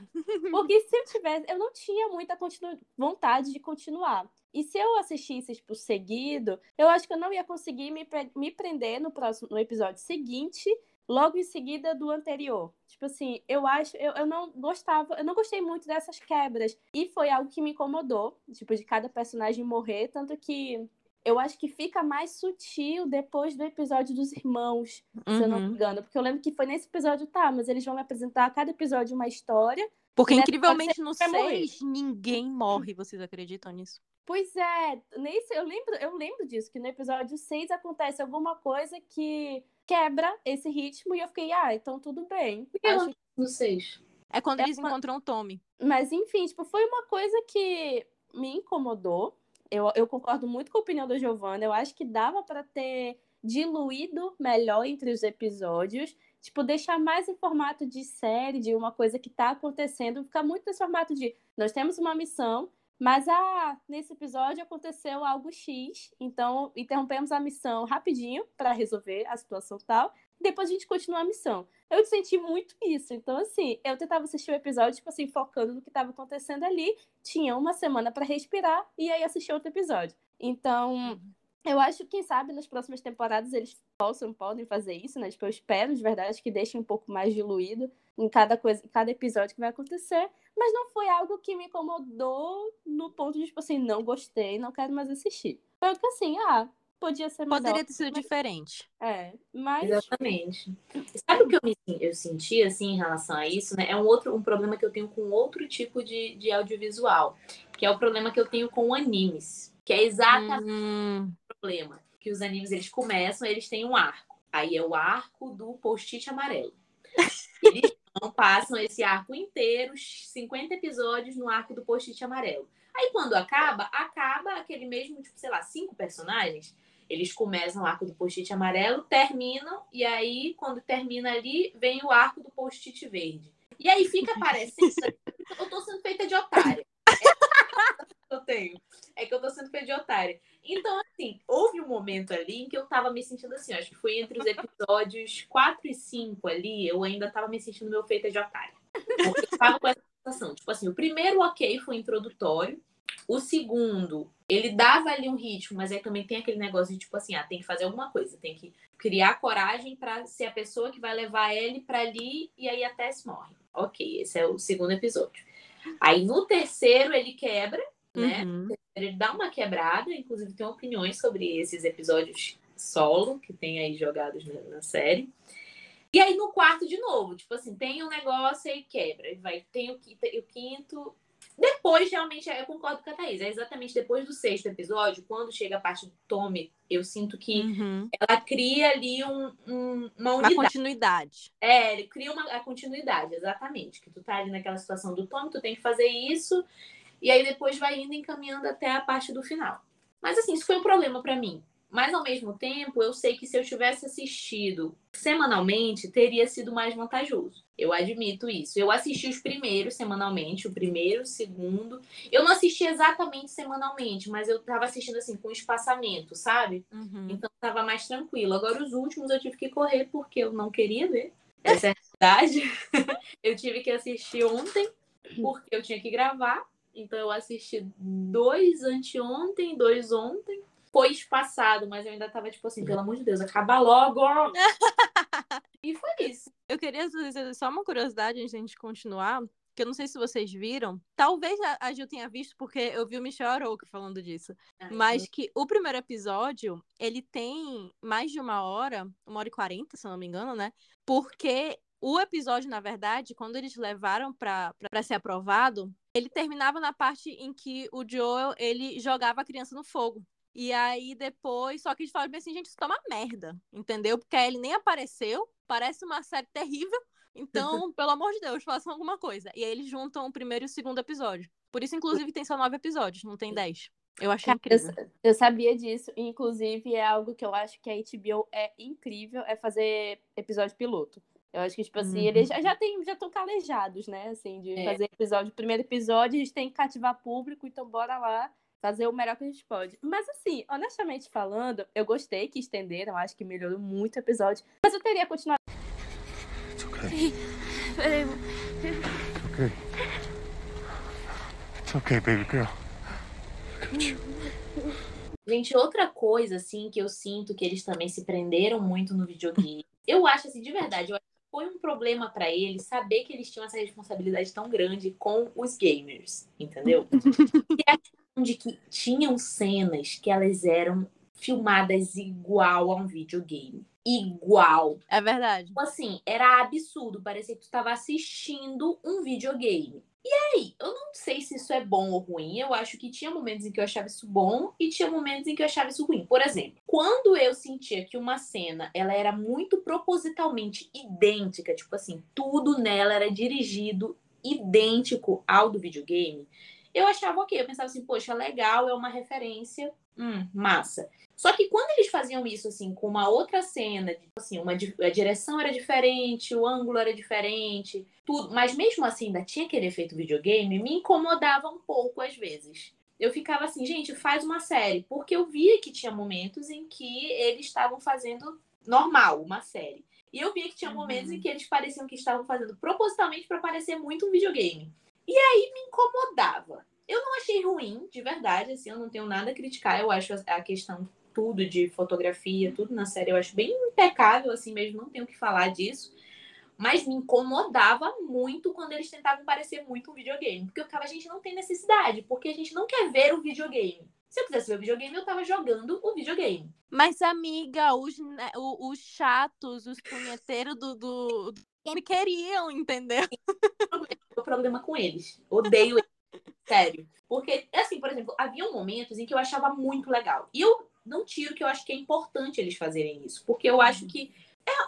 Porque se eu tivesse... Eu não tinha muita vontade de continuar. E se eu assistisse, tipo, seguido, eu acho que eu não ia conseguir me prender no episódio seguinte, logo em seguida do anterior. Tipo assim, eu não gostei muito dessas quebras. E foi algo que me incomodou, tipo, de cada personagem morrer, tanto que... Eu acho que fica mais sutil depois do episódio dos irmãos, se eu não me engano. Porque eu lembro que foi nesse episódio, mas eles vão me apresentar a cada episódio uma história. Porque incrivelmente no 6 ninguém morre, vocês acreditam nisso? Pois é, eu lembro disso, que no episódio 6 acontece alguma coisa que quebra esse ritmo e eu fiquei, então tudo bem. Por que no 6? É quando eles encontram o Tommy. Mas enfim, tipo, foi uma coisa que me incomodou. Eu concordo muito com a opinião da Giovana. Eu acho que dava para ter diluído melhor entre os episódios. Tipo, deixar mais em formato de série, de uma coisa que tá acontecendo. Ficar muito nesse formato de... Nós temos uma missão, Mas nesse episódio aconteceu algo X, então interrompemos a missão rapidinho para resolver a situação tal. Depois a gente continua a missão. Eu senti muito isso. Então, assim, eu tentava assistir o episódio, tipo assim, focando no que estava acontecendo ali. Tinha uma semana para respirar e aí assistir outro episódio. Então, eu acho que, quem sabe, nas próximas temporadas eles podem fazer isso, né? Tipo, eu espero, de verdade, que deixem um pouco mais diluído em cada episódio que vai acontecer. Mas não foi algo que me incomodou no ponto de, tipo assim, não gostei, não quero mais assistir. Foi que assim, podia ser melhor. Poderia ter sido diferente. É, mas... Exatamente. Sabe o que eu senti, assim, em relação a isso, né? É um problema que eu tenho com outro tipo de audiovisual, que é o problema que eu tenho com animes, que é exatamente o problema. Que os animes, eles começam, eles têm um arco. Aí é o arco do post-it amarelo. Eles não passam esse arco inteiro, 50 episódios no arco do post-it amarelo. Aí, quando acaba aquele mesmo, tipo, sei lá, 5 personagens. Eles começam o arco do post-it amarelo, terminam, e aí, quando termina ali, vem o arco do post-it verde. E aí fica parecendo, eu tô sendo feita de otária. Eu tô sendo feita de otária. Então, assim, houve um momento ali em que eu tava me sentindo assim, acho que foi entre os episódios 4 e 5 ali, eu ainda tava me sentindo meio feita de otária. Porque eu tava com essa sensação, tipo assim, o primeiro foi introdutório, o segundo, ele dava ali um ritmo, mas aí também tem aquele negócio de tipo assim, tem que fazer alguma coisa, tem que criar coragem pra ser a pessoa que vai levar ele pra ali e aí a Tess morre. Ok, esse é o segundo episódio. Aí no terceiro ele quebra, né? Ele dá uma quebrada, inclusive tem opiniões sobre esses episódios solo que tem aí jogados na série. E aí no quarto de novo, tipo assim, tem um negócio e quebra, e vai, tem o quinto... Depois, realmente, eu concordo com a Thaís. É exatamente depois do 6º episódio, quando chega a parte do Tommy, eu sinto que ela cria ali uma unidade. Uma continuidade. É, ele cria a continuidade, exatamente. Que tu tá ali naquela situação do Tommy, tu tem que fazer isso, e aí depois vai indo encaminhando até a parte do final. Mas, assim, isso foi um problema pra mim. Mas, ao mesmo tempo, eu sei que se eu tivesse assistido semanalmente, teria sido mais vantajoso. Eu admito isso. Eu assisti os primeiros semanalmente, o primeiro, o segundo. Eu não assisti exatamente semanalmente, mas eu tava assistindo, assim, com espaçamento, sabe? Então, tava mais tranquilo. Agora, os últimos eu tive que correr porque eu não queria ver. Essa é a verdade. Eu tive que assistir ontem porque eu tinha que gravar. Então, eu assisti 2 anteontem, 2 ontem. Foi espaçado, mas eu ainda tava tipo assim, pelo amor de Deus, acaba logo! E foi isso. Eu queria dizer só uma curiosidade antes de a gente continuar, que eu não sei se vocês viram. Talvez a Gil tenha visto, porque eu vi o Michel Arouca falando disso. Mas que o primeiro episódio, ele tem mais de 1 hora, 1h40, se eu não me engano, né? Porque o episódio, na verdade, quando eles levaram pra ser aprovado, ele terminava na parte em que o Joel, ele jogava a criança no fogo. E aí depois, só que eles falaram bem assim, gente, isso tá uma merda, entendeu? Porque aí ele nem apareceu, parece uma série terrível, então, pelo amor de Deus, façam alguma coisa. E aí eles juntam o primeiro e o segundo episódio. Por isso, inclusive, tem só 9 episódios, não tem 10. Eu achei incrível. Eu sabia disso, inclusive é algo que eu acho que a HBO é incrível, é fazer episódio piloto. Eu acho que, tipo assim, eles já estão calejados, né, assim, de fazer episódio, primeiro episódio, a gente tem que cativar público, então bora lá. Fazer o melhor que a gente pode. Mas assim, honestamente falando, eu gostei que estenderam. Acho que melhorou muito o episódio. Mas eu teria continuado. It's okay. It's okay. It's okay, baby girl. Gente, outra coisa, assim, que eu sinto que eles também se prenderam muito no videogame. Eu acho, assim, de verdade, eu acho que foi um problema pra eles saber que eles tinham essa responsabilidade tão grande com os gamers, entendeu? De que tinham cenas que elas eram filmadas igual a um videogame. Igual. É verdade. Assim, era absurdo. Parecia que tu estava assistindo um videogame. E aí, eu não sei se isso é bom ou ruim. Eu acho que tinha momentos em que eu achava isso bom e tinha momentos em que eu achava isso ruim. Por exemplo, quando eu sentia que uma cena, ela era muito propositalmente idêntica, tipo assim, tudo nela era dirigido idêntico ao do videogame, eu achava ok, eu pensava assim, poxa, legal, é uma referência, massa. Só que quando eles faziam isso, assim, com uma outra cena, assim, a direção era diferente, o ângulo era diferente, tudo, mas mesmo assim ainda tinha aquele efeito videogame, me incomodava um pouco às vezes. Eu ficava assim, gente, faz uma série, porque eu via que tinha momentos em que eles estavam fazendo normal, uma série. E eu via que tinha momentos em que eles pareciam que estavam fazendo propositalmente para parecer muito um videogame. E aí me incomodava. Eu não achei ruim, de verdade, assim, eu não tenho nada a criticar. Eu acho a questão tudo de fotografia, tudo na série, eu acho bem impecável, assim mesmo, não tenho o que falar disso. Mas me incomodava muito quando eles tentavam parecer muito um videogame. Porque eu ficava, a gente não tem necessidade, porque a gente não quer ver o videogame. Se eu quisesse ver o videogame, eu tava jogando o videogame. Mas, amiga, os chatos, os punheteiros do me queriam, entendeu? O problema com eles. Odeio eles. Sério. Porque, assim, por exemplo, havia momentos em que eu achava muito legal. E eu não tiro que eu acho que é importante eles fazerem isso. Porque eu acho que...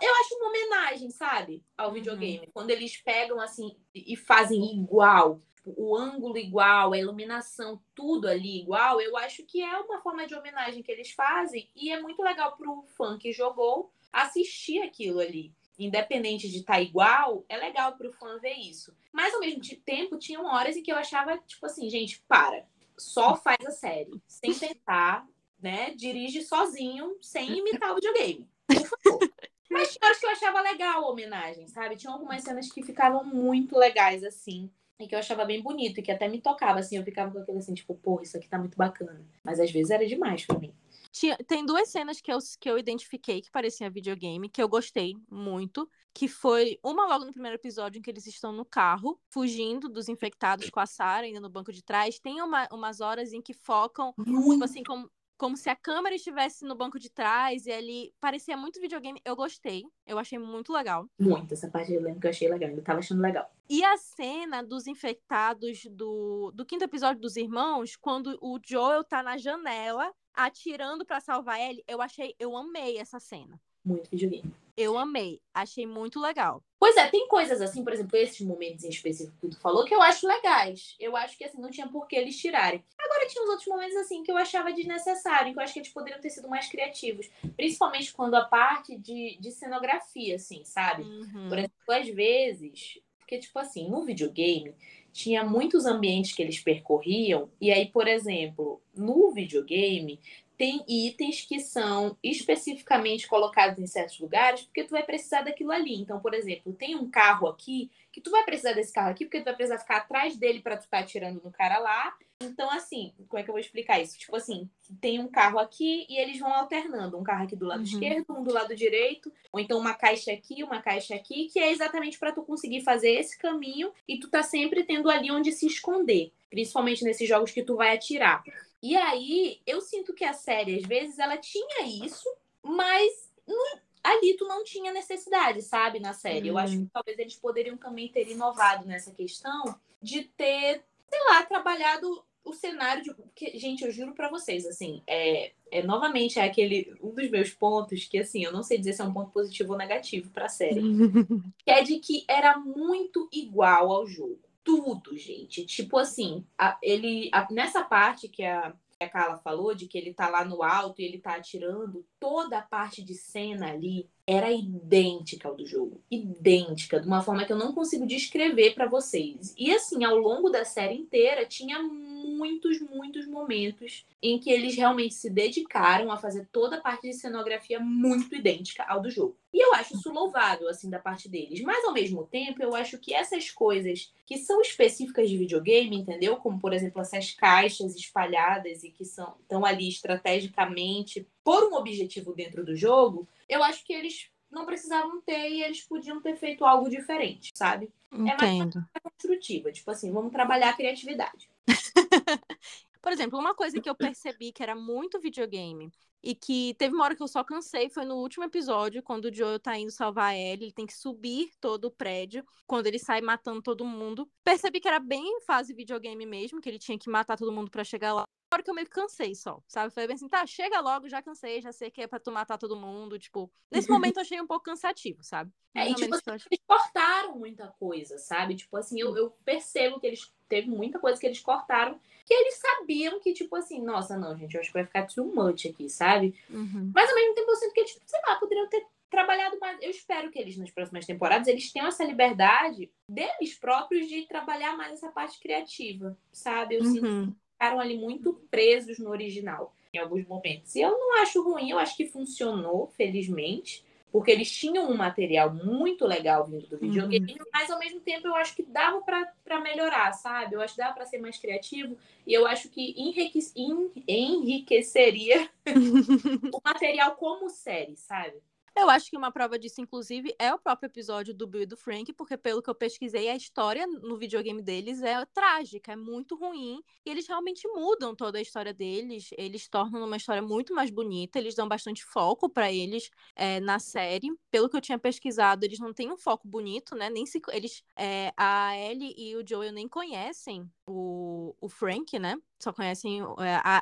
Eu acho uma homenagem, sabe? Ao videogame. Quando eles pegam, assim, e fazem igual... o ângulo igual, a iluminação, tudo ali igual, eu acho que é uma forma de homenagem que eles fazem e é muito legal pro fã que jogou assistir aquilo ali. Independente de estar igual, é legal pro fã ver isso. Mas ao mesmo tempo, tinham horas em que eu achava, tipo assim, gente, para, só faz a série, sem tentar, né, dirige sozinho, sem imitar o videogame, por favor. Mas tinha horas que eu achava legal a homenagem, sabe? Tinham algumas cenas que ficavam muito legais, assim, e que eu achava bem bonito, e que até me tocava, assim, eu ficava com aquilo assim, tipo, porra, isso aqui tá muito bacana. Mas às vezes era demais pra mim. Tem duas cenas que eu identifiquei que pareciam videogame, que eu gostei muito, que foi uma logo no primeiro episódio, em que eles estão no carro, fugindo dos infectados com a Sarah, ainda no banco de trás. Tem umas horas em que focam, tipo assim, como se a câmera estivesse no banco de trás, e ali parecia muito videogame. Eu gostei, eu achei muito legal. Muito, essa parte eu lembro que eu achei legal, eu tava achando legal. E a cena dos infectados do quinto episódio dos irmãos, quando o Joel tá na janela, atirando pra salvar ele, eu amei essa cena. Muito videogame. Eu amei, achei muito legal. Pois é, tem coisas assim, por exemplo, esses momentos em específico que tu falou, que eu acho legais. Eu acho que, assim, não tinha por que eles tirarem. Agora, tinha uns outros momentos, assim, que eu achava desnecessário, que eu acho que eles poderiam ter sido mais criativos. Principalmente quando a parte de cenografia, assim, sabe? Por exemplo, às vezes... Porque, tipo assim, no videogame, tinha muitos ambientes que eles percorriam. E aí, por exemplo, no videogame... tem itens que são especificamente colocados em certos lugares porque tu vai precisar daquilo ali. Então, por exemplo, tem um carro aqui que tu vai precisar desse carro aqui porque tu vai precisar ficar atrás dele pra tu estar atirando no cara lá. Então, assim, como é que eu vou explicar isso? Tipo assim, tem um carro aqui e eles vão alternando. Um carro aqui do lado esquerdo, um do lado direito. Ou então uma caixa aqui, que é exatamente pra tu conseguir fazer esse caminho e tu tá sempre tendo ali onde se esconder. Principalmente nesses jogos que tu vai atirar. E aí, eu sinto que a série, às vezes, ela tinha isso, mas ali tu não tinha necessidade, sabe, na série. Eu acho que talvez eles poderiam também ter inovado nessa questão de ter, sei lá, trabalhado o cenário de... Porque, gente, eu juro pra vocês, assim, novamente é aquele... Um dos meus pontos que, assim, eu não sei dizer se é um ponto positivo ou negativo pra série. Que é de que era muito igual ao jogo. Tudo, gente. Tipo assim, nessa parte que a Carla falou, de que ele tá lá no alto e ele tá atirando, toda a parte de cena ali era idêntica ao do jogo. Idêntica, de uma forma que eu não consigo descrever pra vocês. E assim, ao longo da série inteira, tinha muitos, muitos momentos em que eles realmente se dedicaram a fazer toda a parte de cenografia muito idêntica ao do jogo. E eu acho isso louvável, assim, da parte deles. Mas, ao mesmo tempo, eu acho que essas coisas que são específicas de videogame, entendeu? Como, por exemplo, essas caixas espalhadas e que estão ali estrategicamente por um objetivo dentro do jogo, eu acho que eles não precisavam ter e eles podiam ter feito algo diferente, sabe? Entendo. É mais uma coisa construtiva. Tipo assim, vamos trabalhar a criatividade. Por exemplo, uma coisa que eu percebi que era muito videogame e que teve uma hora que eu só cansei foi no último episódio, quando o Joel tá indo salvar ele, ele tem que subir todo o prédio, quando ele sai matando todo mundo. Percebi que era bem em fase videogame mesmo, que ele tinha que matar todo mundo pra chegar lá. hora que eu meio que cansei só, sabe? Falei bem assim, tá, chega logo, já cansei, já sei que é pra tu matar todo mundo, tipo... Nesse momento eu achei um pouco cansativo, sabe? É, e tipo, eles cortaram muita coisa, sabe? Tipo assim, eu percebo que eles... Teve muita coisa que eles cortaram, que eles sabiam que, tipo assim, nossa, não, gente, eu acho que vai ficar too much aqui, sabe? Uhum. Mas ao mesmo tempo eu sinto que, tipo, sei lá, poderiam ter trabalhado mais. Eu espero que eles, nas próximas temporadas, eles tenham essa liberdade deles próprios de trabalhar mais essa parte criativa, sabe? Eu sinto que ficaram ali muito presos no original, em alguns momentos. E eu não acho ruim, eu acho que funcionou, felizmente, porque eles tinham um material muito legal vindo do videogame, mas ao mesmo tempo eu acho que dava pra melhorar, sabe? Eu acho que dava pra ser mais criativo e eu acho que enriqueceria o material como série, sabe? Eu acho que uma prova disso, inclusive, é o próprio episódio do Bill e do Frank, porque pelo que eu pesquisei, a história no videogame deles é trágica, é muito ruim, e eles realmente mudam toda a história deles, eles tornam uma história muito mais bonita, eles dão bastante foco pra eles na série. Pelo que eu tinha pesquisado, eles não têm um foco bonito, né, nem se... Eles, a Ellie e o Joel nem conhecem o Frank, né, só conhecem...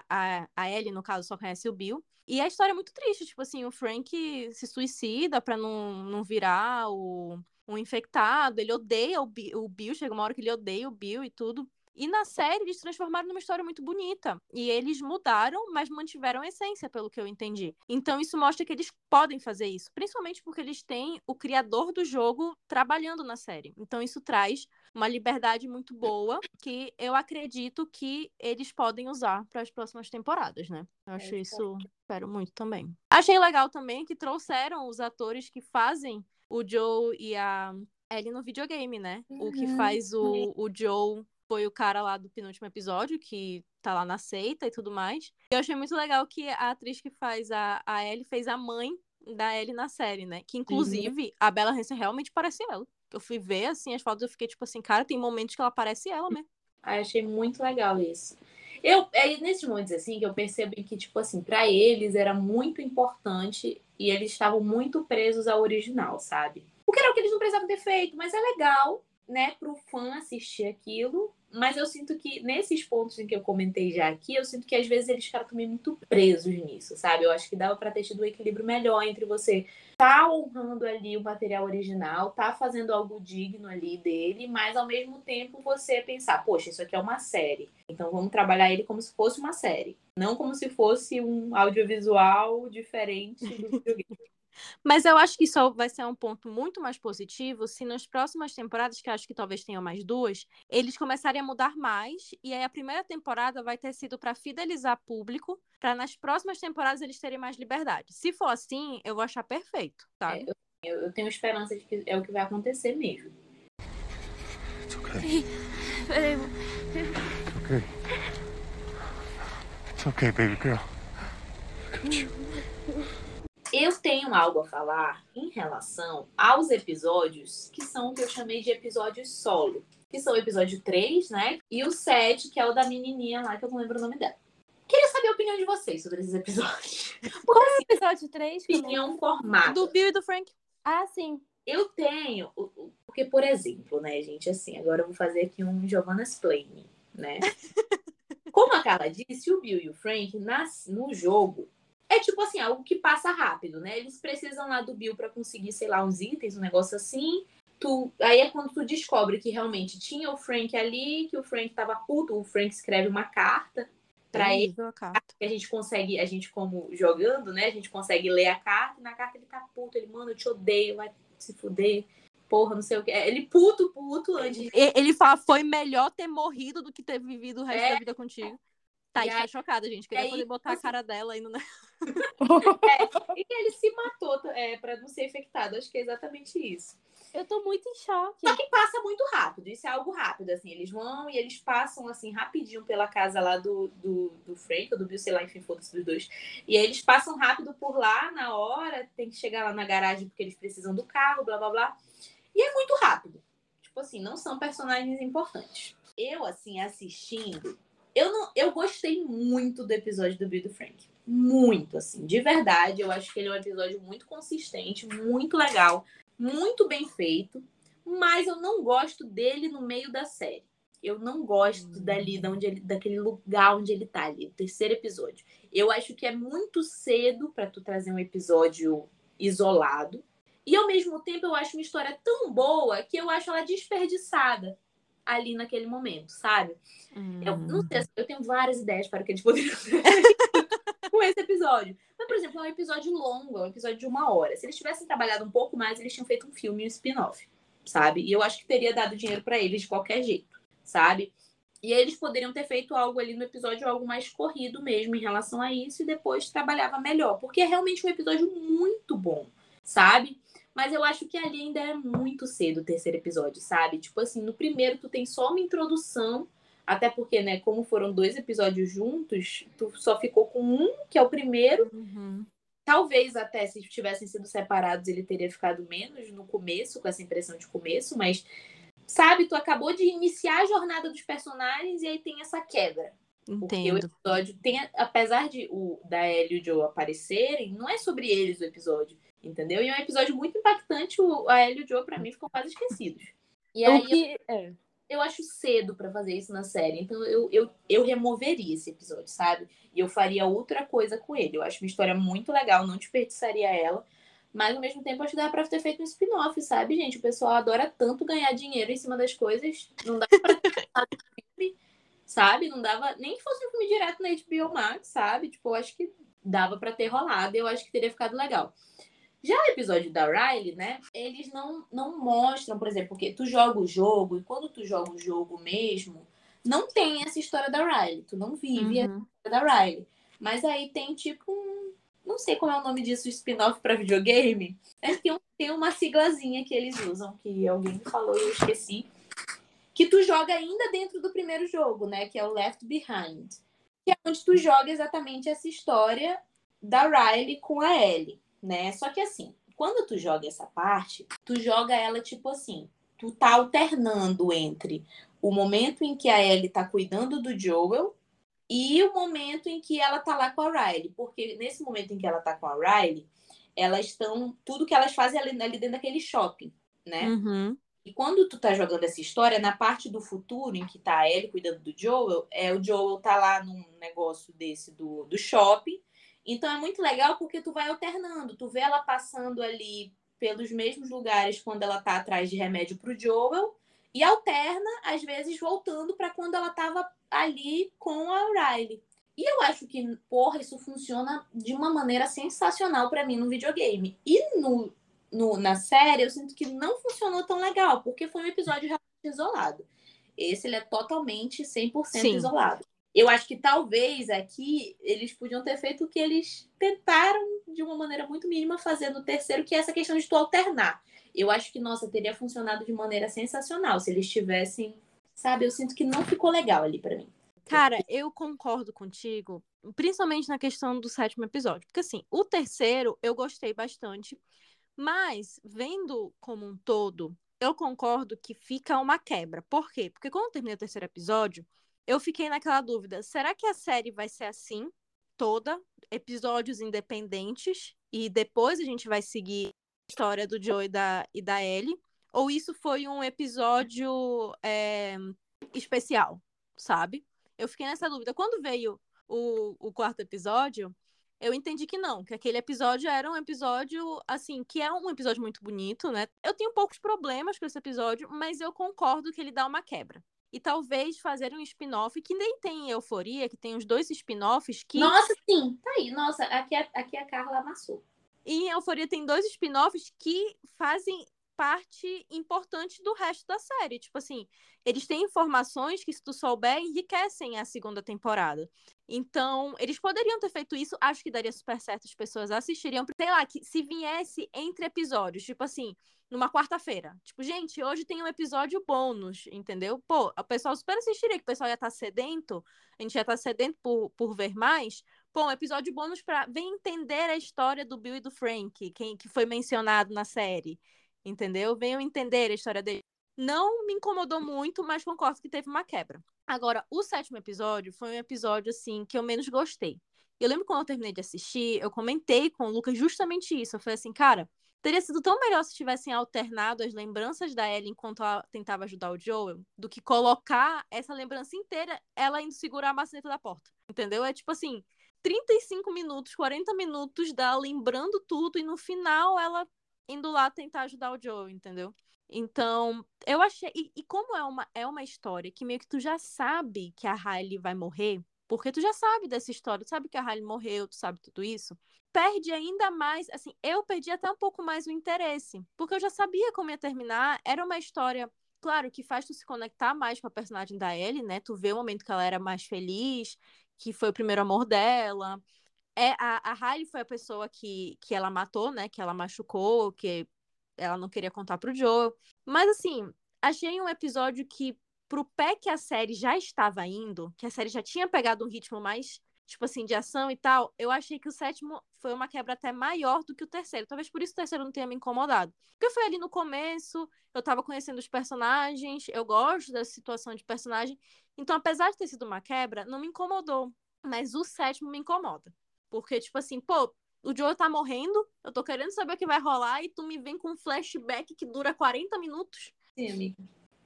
A Ellie, no caso, só conhece o Bill. E a história é muito triste, tipo assim, o Frank se suicida pra não virar um infectado, ele odeia o Bill, chega uma hora que ele odeia o Bill e tudo. E na série eles transformaram numa história muito bonita. E eles mudaram, mas mantiveram a essência, pelo que eu entendi. Então isso mostra que eles podem fazer isso. Principalmente porque eles têm o criador do jogo trabalhando na série. Então isso traz uma liberdade muito boa que eu acredito que eles podem usar para as próximas temporadas, né? Eu acho isso... Espero muito também. Achei legal também que trouxeram os atores que fazem o Joe e a Ellie no videogame, né? O que faz o Joe... Foi o cara lá do penúltimo episódio, que tá lá na seita e tudo mais. Eu achei muito legal que a atriz que faz a Ellie fez a mãe da Ellie na série, né? Que, inclusive, a Bella Ramsey realmente parece ela. Eu fui ver, assim, as fotos, eu fiquei tipo assim, cara, tem momentos que ela parece ela mesmo. Ah, eu achei muito legal isso. É nesses momentos, assim, que eu percebi que, tipo assim, pra eles era muito importante e eles estavam muito presos ao original, sabe? O que era o que eles não precisavam ter feito, mas é legal, né, pro fã assistir aquilo, mas eu sinto que nesses pontos em que eu comentei já aqui, eu sinto que às vezes eles ficaram também muito presos nisso, sabe? Eu acho que dava pra ter tido um equilíbrio melhor entre você tá honrando ali o material original, tá fazendo algo digno ali dele, mas ao mesmo tempo você pensar, poxa, isso aqui é uma série, então vamos trabalhar ele como se fosse uma série, não como se fosse um audiovisual diferente do videogame. Mas eu acho que isso vai ser um ponto muito mais positivo se nas próximas temporadas, que acho que talvez tenham mais duas, eles começarem a mudar mais, e aí a primeira temporada vai ter sido para fidelizar público, para nas próximas temporadas eles terem mais liberdade. Se for assim, eu vou achar perfeito, tá? Eu tenho esperança de que é o que vai acontecer mesmo. It's okay. It's okay. It's okay, baby girl. Eu tenho algo a falar em relação aos episódios que são o que eu chamei de episódios solo. Que são o episódio 3, né? E o 7, que é o da menininha lá, que eu não lembro o nome dela. Queria saber a opinião de vocês sobre esses episódios. Qual é o episódio 3? Opinião formada. Do Bill e do Frank. Ah, sim. Eu tenho... Porque, por exemplo, né, gente? Assim, agora eu vou fazer aqui um Giovanna's Plane, né? Como a Carla disse, o Bill e o Frank, no jogo... É tipo assim, algo que passa rápido, né? Eles precisam lá do Bill pra conseguir, sei lá, uns itens, um negócio assim. Aí é quando tu descobre que realmente tinha o Frank ali, que o Frank tava puto. O Frank escreve uma carta pra ele. Que a gente como jogando, né? A gente consegue ler a carta. E na carta ele tá puto. Ele, mano, eu te odeio, vai se fuder. Porra, não sei o que. Ele puto. Antes. Ele fala, foi melhor ter morrido do que ter vivido o resto da vida contigo. Thaís tá chocada, gente. Queria poder botar a cara dela aí no... E ele se matou pra não ser infectado. Acho que é exatamente isso. Eu tô muito em choque. Só que passa muito rápido. Isso é algo rápido, assim. Eles vão e eles passam, assim, rapidinho pela casa lá do Frank, ou do Bill, sei lá, enfim, foda-se dos dois. E aí eles passam rápido por lá, na hora. Tem que chegar lá na garagem porque eles precisam do carro, blá, blá, blá. E é muito rápido. Tipo assim, não são personagens importantes. Eu, assim, assistindo... Eu gostei muito do episódio do Bill e do Frank. Muito, assim. De verdade, eu acho que ele é um episódio muito consistente, muito legal, muito bem feito. Mas eu não gosto dele no meio da série. Eu não gosto dali, daquele lugar onde ele tá ali, o terceiro episódio. Eu acho que é muito cedo pra tu trazer um episódio isolado. E, ao mesmo tempo, eu acho uma história tão boa que eu acho ela desperdiçada ali naquele momento, sabe? Eu não sei, eu tenho várias ideias para o que a gente poderia fazer com esse episódio. Mas, por exemplo, é um episódio longo, é um episódio de 1 hora. Se eles tivessem trabalhado um pouco mais, eles tinham feito um filme e um spin-off, sabe? E eu acho que teria dado dinheiro para eles de qualquer jeito, sabe? E aí eles poderiam ter feito algo ali no episódio, algo mais corrido mesmo em relação a isso, e depois trabalhava melhor. Porque é realmente um episódio muito bom, sabe? Mas eu acho que ali ainda é muito cedo o terceiro episódio, sabe? Tipo assim, no primeiro tu tem só uma introdução, até porque, né, como foram 2 episódios juntos, tu só ficou com um, que é o primeiro. Uhum. Talvez até se tivessem sido separados ele teria ficado menos no começo, com essa impressão de começo, mas, sabe, tu acabou de iniciar a jornada dos personagens e aí tem essa quebra. Entendo. Porque o episódio tem, apesar de o da Ellie e o Joe aparecerem, não é sobre eles o episódio. Entendeu? E é um episódio muito impactante. A Ellie e o Joe, pra mim, ficam quase esquecidos. E aí, eu acho cedo pra fazer isso na série. Então, eu removeria esse episódio, sabe? E eu faria outra coisa com ele. Eu acho uma história muito legal, não desperdiçaria ela. Mas, ao mesmo tempo, acho que dá pra ter feito um spin-off, sabe, gente? O pessoal adora tanto ganhar dinheiro em cima das coisas. Não dá pra fazer filme, sabe? Não dava... Nem que fosse um filme direto na HBO Max, sabe? Tipo, eu acho que dava pra ter rolado. Eu acho que teria ficado legal. Já o episódio da Riley, né? Eles não mostram, por exemplo, porque tu joga o jogo, e quando tu joga o jogo mesmo, não tem essa história da Riley. Tu não vive a história da Riley. Mas aí tem tipo um... Não sei como é o nome disso, spin-off pra videogame. É, tem uma siglazinha que eles usam, que alguém me falou e eu esqueci. Que tu joga ainda dentro do primeiro jogo, né? Que é o Left Behind. Que é onde tu joga exatamente essa história da Riley com a Ellie. Né? Só que assim, quando tu joga essa parte, tu joga ela tipo assim, tu tá alternando entre o momento em que a Ellie tá cuidando do Joel e o momento em que ela tá lá com a Riley, porque nesse momento em que ela tá com a Riley, elas estão, tudo que elas fazem ali dentro daquele shopping, né? Uhum. E quando tu tá jogando essa história, na parte do futuro em que tá a Ellie cuidando do Joel, o Joel tá lá num negócio desse do shopping. Então, é muito legal porque tu vai alternando. Tu vê ela passando ali pelos mesmos lugares quando ela tá atrás de remédio pro Joel e alterna, às vezes, voltando pra quando ela tava ali com a Riley. E eu acho que, isso funciona de uma maneira sensacional pra mim no videogame. E na série, eu sinto que não funcionou tão legal, porque foi um episódio realmente isolado. Esse, ele é totalmente 100% Sim. isolado. Eu acho que talvez aqui eles podiam ter feito o que eles tentaram de uma maneira muito mínima fazer no terceiro, que é essa questão de tu alternar. Eu acho que, teria funcionado de maneira sensacional se eles tivessem... Sabe, eu sinto que não ficou legal ali pra mim. Cara, eu concordo contigo, principalmente na questão do 7º episódio. Porque, assim, o terceiro eu gostei bastante, mas vendo como um todo, eu concordo que fica uma quebra. Por quê? Porque quando eu terminei o terceiro episódio, eu fiquei naquela dúvida, será que a série vai ser assim, toda, episódios independentes, e depois a gente vai seguir a história do Joe e da Ellie? Ou isso foi um episódio especial, sabe? Eu fiquei nessa dúvida. Quando veio o 4º episódio, eu entendi que não, que aquele episódio era um episódio, assim, que é um episódio muito bonito, né? Eu tenho poucos problemas com esse episódio, mas eu concordo que ele dá uma quebra. E talvez fazer um spin-off, que nem tem Euforia, que tem os 2 spin-offs que... Nossa, sim! Tá aí, nossa, aqui a Carla amassou. E em Euforia tem 2 spin-offs que fazem parte importante do resto da série. Tipo assim, eles têm informações que, se tu souber, enriquecem a segunda temporada. Então, eles poderiam ter feito isso, acho que daria super certo, as pessoas assistiriam. Sei lá, que se viesse entre episódios, tipo assim... numa quarta-feira. Tipo, gente, hoje tem um episódio bônus, entendeu? Pô, o pessoal super assistiria, que o pessoal ia estar sedento, a gente ia estar sedento por ver mais. Pô, um episódio bônus pra... Vem entender a história do Bill e do Frank, que foi mencionado na série, entendeu? Venham entender a história dele. Não me incomodou muito, mas concordo que teve uma quebra. Agora, o 7º episódio foi um episódio, assim, que eu menos gostei. Eu lembro quando eu terminei de assistir, eu comentei com o Lucas justamente isso. Eu falei assim, cara, teria sido tão melhor se tivessem alternado as lembranças da Ellie enquanto ela tentava ajudar o Joel, do que colocar essa lembrança inteira, ela indo segurar a maçaneta da porta, entendeu? É tipo assim, 35 minutos, 40 minutos dela lembrando tudo e no final ela indo lá tentar ajudar o Joel, entendeu? Então, eu achei... E como é uma história que meio que tu já sabe que a Riley vai morrer, porque tu já sabe dessa história, tu sabe que a Riley morreu, tu sabe tudo isso, perde ainda mais, assim, eu perdi até um pouco mais o interesse, porque eu já sabia como ia terminar, era uma história, claro, que faz tu se conectar mais com a personagem da Ellie, né, tu vê o momento que ela era mais feliz, que foi o primeiro amor dela, a Riley foi a pessoa que ela matou, né, que ela machucou, que ela não queria contar pro Joel, mas assim, achei um episódio que pro pé que a série já estava indo, que a série já tinha pegado um ritmo mais, tipo assim, de ação e tal, eu achei que o sétimo foi uma quebra até maior do que o terceiro. Talvez por isso o terceiro não tenha me incomodado. Porque foi ali no começo, eu tava conhecendo os personagens, eu gosto dessa situação de personagem. Então, apesar de ter sido uma quebra, não me incomodou. Mas o sétimo me incomoda. Porque, tipo assim, pô, o Joel tá morrendo, eu tô querendo saber o que vai rolar e tu me vem com um flashback que dura 40 minutos. Sim, amiga.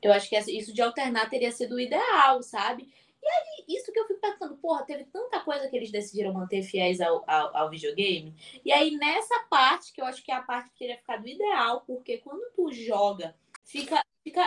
Eu acho que isso de alternar teria sido o ideal, sabe? E aí, isso que eu fico pensando, porra, teve tanta coisa que eles decidiram manter fiéis ao videogame. E aí, nessa parte, que eu acho que é a parte que teria ficado ideal, porque quando tu joga,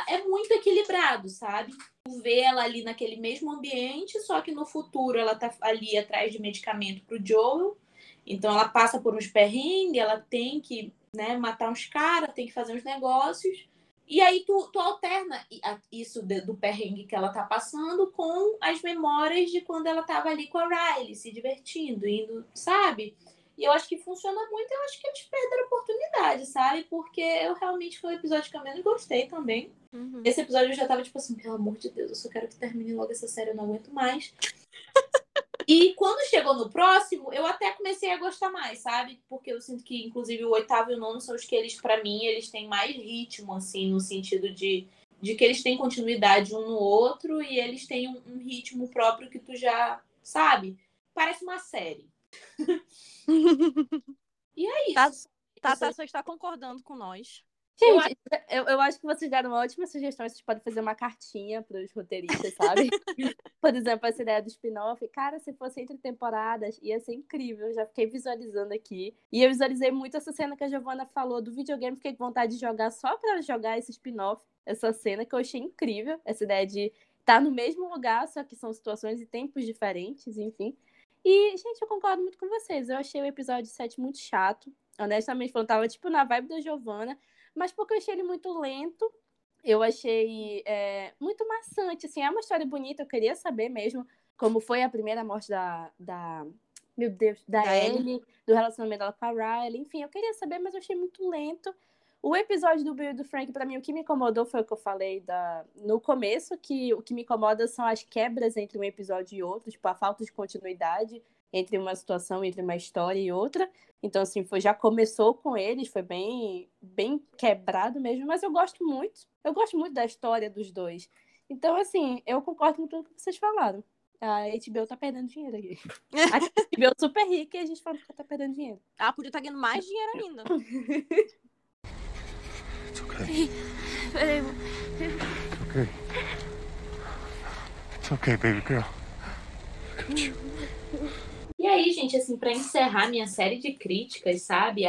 é muito equilibrado, sabe? Tu vê ela ali naquele mesmo ambiente, só que no futuro ela tá ali atrás de medicamento pro Joel. Então, ela passa por uns perrengues, ela tem que, né, matar uns caras, tem que fazer uns negócios. E aí tu alterna isso do perrengue que ela tá passando com as memórias de quando ela tava ali com a Riley, se divertindo, indo, sabe? E eu acho que funciona muito, eu acho que eles perderam a oportunidade, sabe? Porque eu realmente foi o episódio que eu menos gostei também. Uhum. Esse episódio eu já tava tipo assim, pelo amor de Deus, eu só quero que termine logo essa série, eu não aguento mais. E quando chegou no próximo, eu até comecei a gostar mais, sabe? Porque eu sinto que, inclusive, o oitavo e o nono são os que eles, pra mim, eles têm mais ritmo, assim, no sentido de que eles têm continuidade um no outro e eles têm um ritmo próprio que tu já, sabe? Parece uma série. E é isso. Tá, só está concordando com nós. Gente, eu acho que vocês deram uma ótima sugestão. Vocês podem fazer uma cartinha para os roteiristas, sabe? Por exemplo, essa ideia do spin-off. Cara, se fosse entre temporadas, ia ser incrível. Eu já fiquei visualizando aqui. E eu visualizei muito essa cena que a Giovana falou do videogame. Fiquei com vontade de jogar só para jogar esse spin-off. Essa cena que eu achei incrível. Essa ideia de estar no mesmo lugar, só que são situações e tempos diferentes, enfim. E, gente, eu concordo muito com vocês. Eu achei o episódio 7 muito chato. Honestamente, eu tava tipo na vibe da Giovana. Mas porque eu achei ele muito lento, eu achei muito maçante, assim, é uma história bonita, eu queria saber mesmo como foi a primeira morte da Ellie, do relacionamento dela com a Riley, enfim, eu queria saber, mas eu achei muito lento. O episódio do Bill e do Frank, pra mim, o que me incomodou foi o que eu falei no começo, que o que me incomoda são as quebras entre um episódio e outro, tipo, a falta de continuidade entre uma situação, entre uma história e outra. Então, assim, já começou com eles, foi bem, bem quebrado mesmo, mas eu gosto muito da história dos dois. Então, assim, eu concordo com tudo que vocês falaram. A HBO tá perdendo dinheiro aqui. A HBO é super rica e a gente fala que tá perdendo dinheiro. Ah, podia estar ganhando mais dinheiro ainda. It's okay. It's okay. It's okay, baby girl. E aí, gente, assim, pra encerrar minha série de críticas, sabe,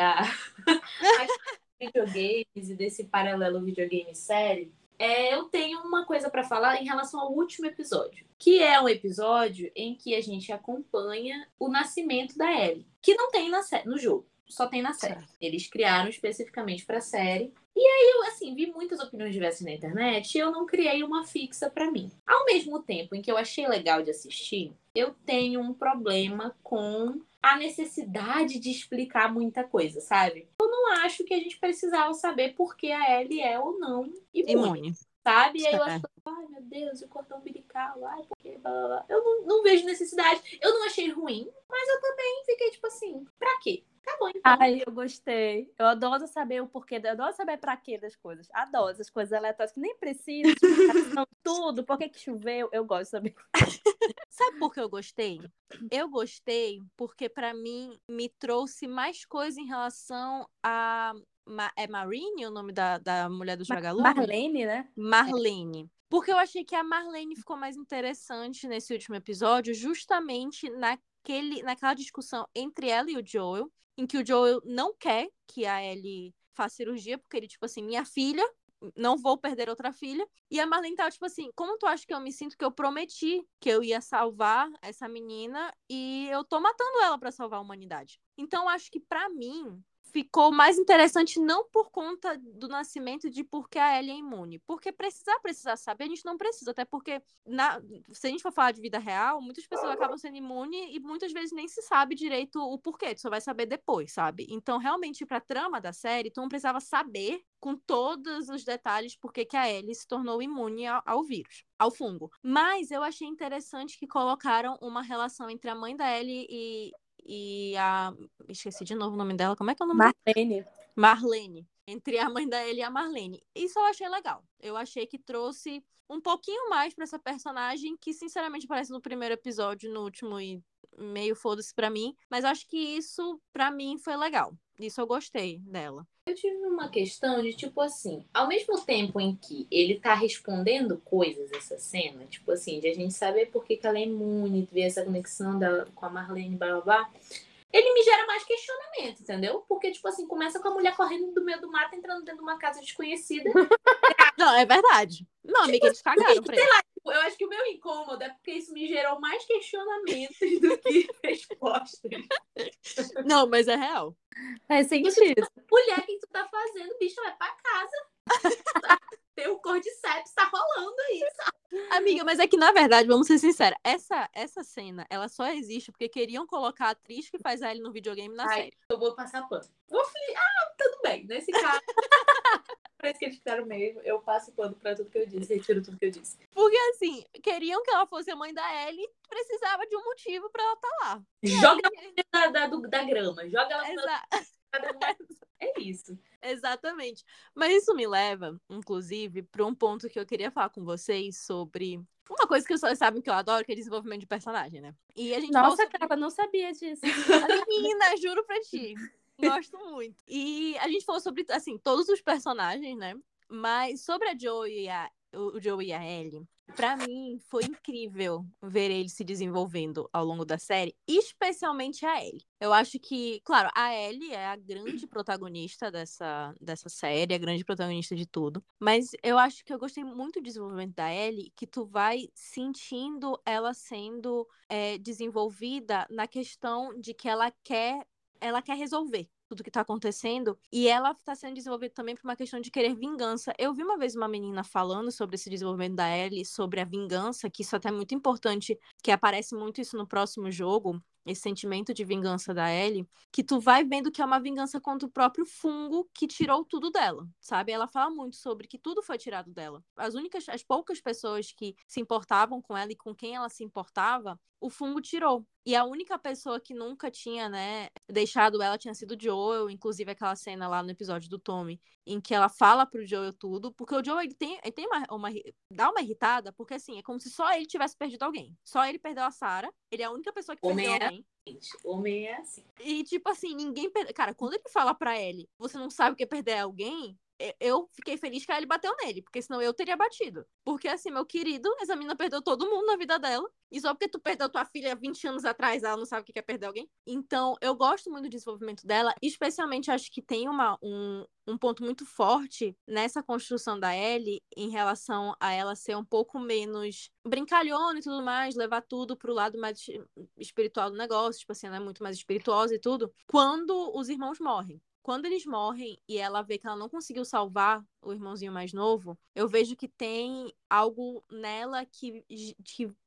videogames e desse paralelo videogame-série, eu tenho uma coisa pra falar em relação ao último episódio, que é um episódio em que a gente acompanha o nascimento da Ellie, que não tem no jogo, só tem na série. Eles criaram especificamente pra série. E aí eu, assim, vi muitas opiniões diversas na internet e eu não criei uma fixa pra mim. Ao mesmo tempo em que eu achei legal de assistir, eu tenho um problema com a necessidade de explicar muita coisa, sabe? Eu não acho que a gente precisava saber por que a Ellie é ou não imune, sabe? E aí eu acho que, ai meu Deus, o cordão umbilical, ai por que, blá blá blá. Eu não vejo necessidade, eu não achei ruim, mas eu também fiquei tipo assim, pra quê? Acabou, então. Ai, eu gostei. Eu adoro saber o porquê, eu adoro saber pra quê das coisas. Adoro essas coisas aleatórias que nem precisam, não tudo, por que que choveu, eu gosto de saber. Sabe por que eu gostei? Eu gostei porque pra mim me trouxe mais coisa em relação a... É Marlene o nome da mulher do Jogalume? Marlene, né? Marlene. Porque eu achei que a Marlene ficou mais interessante nesse último episódio, justamente naquela discussão entre ela e o Joel, em que o Joel não quer que a Ellie faça cirurgia, porque ele, tipo assim, minha filha, não vou perder outra filha. E a Marlene tava, tipo assim, como tu acha que eu me sinto que eu prometi que eu ia salvar essa menina e eu tô matando ela pra salvar a humanidade? Então, acho que pra mim... ficou mais interessante não por conta do nascimento de porque a Ellie é imune. Porque precisar saber, a gente não precisa. Até porque, se a gente for falar de vida real, muitas pessoas acabam sendo imunes e muitas vezes nem se sabe direito o porquê. Tu só vai saber depois, sabe? Então, realmente, pra trama da série, tu não precisava saber com todos os detalhes porque que a Ellie se tornou imune ao vírus, ao fungo. Mas eu achei interessante que colocaram uma relação entre a mãe da Ellie e a... esqueci de novo o nome dela. Como é que é o nome dela? Marlene. Entre a mãe da Ellie e a Marlene. Isso eu achei legal. Eu achei que trouxe um pouquinho mais pra essa personagem que, sinceramente, parece no primeiro episódio, no último e meio foda-se pra mim. Mas acho que isso, pra mim, foi legal. Isso eu gostei dela. Eu tive uma questão de, tipo assim, ao mesmo tempo em que ele tá respondendo coisas, essa cena, tipo assim, de a gente saber por que ela é imune, ver essa conexão dela com a Marlene, blá, blá, blá, ele me gera mais questionamento, entendeu? Porque, tipo assim, começa com a mulher correndo do meio do mato, entrando dentro de uma casa desconhecida. Não, é verdade. Não, amiga, eles cagaram pra ele. Sei lá, eu acho que o meu incômodo é porque isso me gerou mais questionamentos do que respostas. Não, mas é real. É sentido. Mulher, o que tu tá fazendo? Bicho, vai pra casa. Tem o Cordyceps, tá rolando aí, sabe? Amiga, mas é que, na verdade, vamos ser sinceros, essa cena, ela só existe porque queriam colocar a atriz que faz a Ellie no videogame na série. Eu vou passar pano. Tudo bem, nesse caso... Parece que eles fizeram mesmo, eu passo pano pra tudo que eu disse, retiro tudo que eu disse. Porque assim, queriam que ela fosse a mãe da Ellie, precisava de um motivo pra ela estar lá. Joga ela da grama, joga ela pra... É isso. Exatamente. Mas isso me leva, inclusive, pra um ponto que eu queria falar com vocês sobre... Uma coisa que vocês sabem que eu adoro, que é desenvolvimento de personagem, né? E a gente... Nossa, cara, não sabia disso. Menina, juro pra ti. Gosto muito. E a gente falou sobre, assim, todos os personagens, né? Mas sobre a Joey e o Joey e a Ellie, pra mim foi incrível ver eles se desenvolvendo ao longo da série, especialmente a Ellie. Eu acho que, claro, a Ellie é a grande protagonista dessa série, a grande protagonista de tudo. Mas eu acho que eu gostei muito do desenvolvimento da Ellie, que tu vai sentindo ela sendo desenvolvida na questão de que ela quer resolver tudo que tá acontecendo, e ela tá sendo desenvolvida também por uma questão de querer vingança. Eu vi uma vez uma menina falando sobre esse desenvolvimento da Ellie, sobre a vingança, que isso até é muito importante, que aparece muito isso no próximo jogo, esse sentimento de vingança da Ellie, que tu vai vendo que é uma vingança contra o próprio fungo que tirou tudo dela, sabe? Ela fala muito sobre que tudo foi tirado dela. As poucas pessoas que se importavam com ela e com quem ela se importava, o fungo tirou. E a única pessoa que nunca tinha, né, deixado ela tinha sido o Joel, inclusive aquela cena lá no episódio do Tommy, em que ela fala pro Joel tudo, porque o Joel, ele tem dá uma irritada, porque assim, é como se só ele tivesse perdido alguém. Só ele perdeu a Sarah, ele é a única pessoa que perdeu alguém. Homem é assim. E tipo assim, ninguém... Cara, quando ele fala pra Ellie, você não sabe o que é perder alguém... Eu fiquei feliz que a Ellie bateu nele, porque senão eu teria batido. Porque assim, meu querido, essa menina perdeu todo mundo na vida dela. E só porque tu perdeu tua filha 20 anos atrás, ela não sabe o que é perder alguém. Então, eu gosto muito do desenvolvimento dela. Especialmente, acho que tem um ponto muito forte nessa construção da Ellie, em relação a ela ser um pouco menos brincalhona e tudo mais, levar tudo pro lado mais espiritual do negócio. Tipo assim, ela é muito mais espirituosa e tudo. Quando os irmãos morrem. Quando eles morrem e ela vê que ela não conseguiu salvar o irmãozinho mais novo, eu vejo que tem algo nela que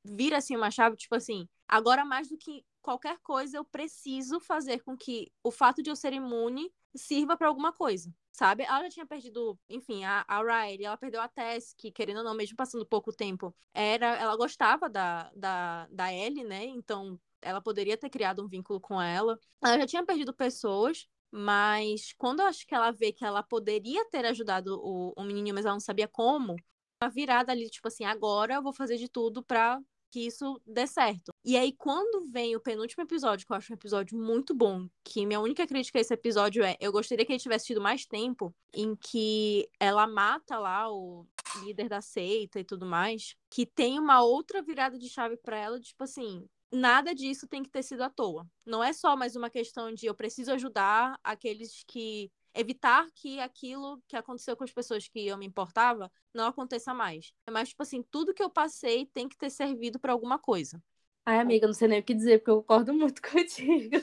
vira, assim, uma chave, tipo assim, agora mais do que qualquer coisa eu preciso fazer com que o fato de eu ser imune sirva pra alguma coisa, sabe? Ela já tinha perdido, enfim, a Riley, ela perdeu a Tess, que, querendo ou não, mesmo passando pouco tempo, ela gostava da Ellie, né? Então... ela poderia ter criado um vínculo com ela. Ela já tinha perdido pessoas, mas quando eu acho que ela vê que ela poderia ter ajudado o menino, mas ela não sabia como, uma virada ali, tipo assim, agora eu vou fazer de tudo pra que isso dê certo. E aí, quando vem o penúltimo episódio, que eu acho um episódio muito bom, que minha única crítica a esse episódio é, eu gostaria que ele tivesse tido mais tempo, em que ela mata lá o líder da seita e tudo mais, que tem uma outra virada de chave pra ela, tipo assim, nada disso tem que ter sido à toa. Não é só mais uma questão de eu preciso ajudar aqueles que... evitar que aquilo que aconteceu com as pessoas que eu me importava não aconteça mais. Mas, tipo assim, tudo que eu passei tem que ter servido pra alguma coisa. Ai, amiga, não sei nem o que dizer, porque eu concordo muito contigo.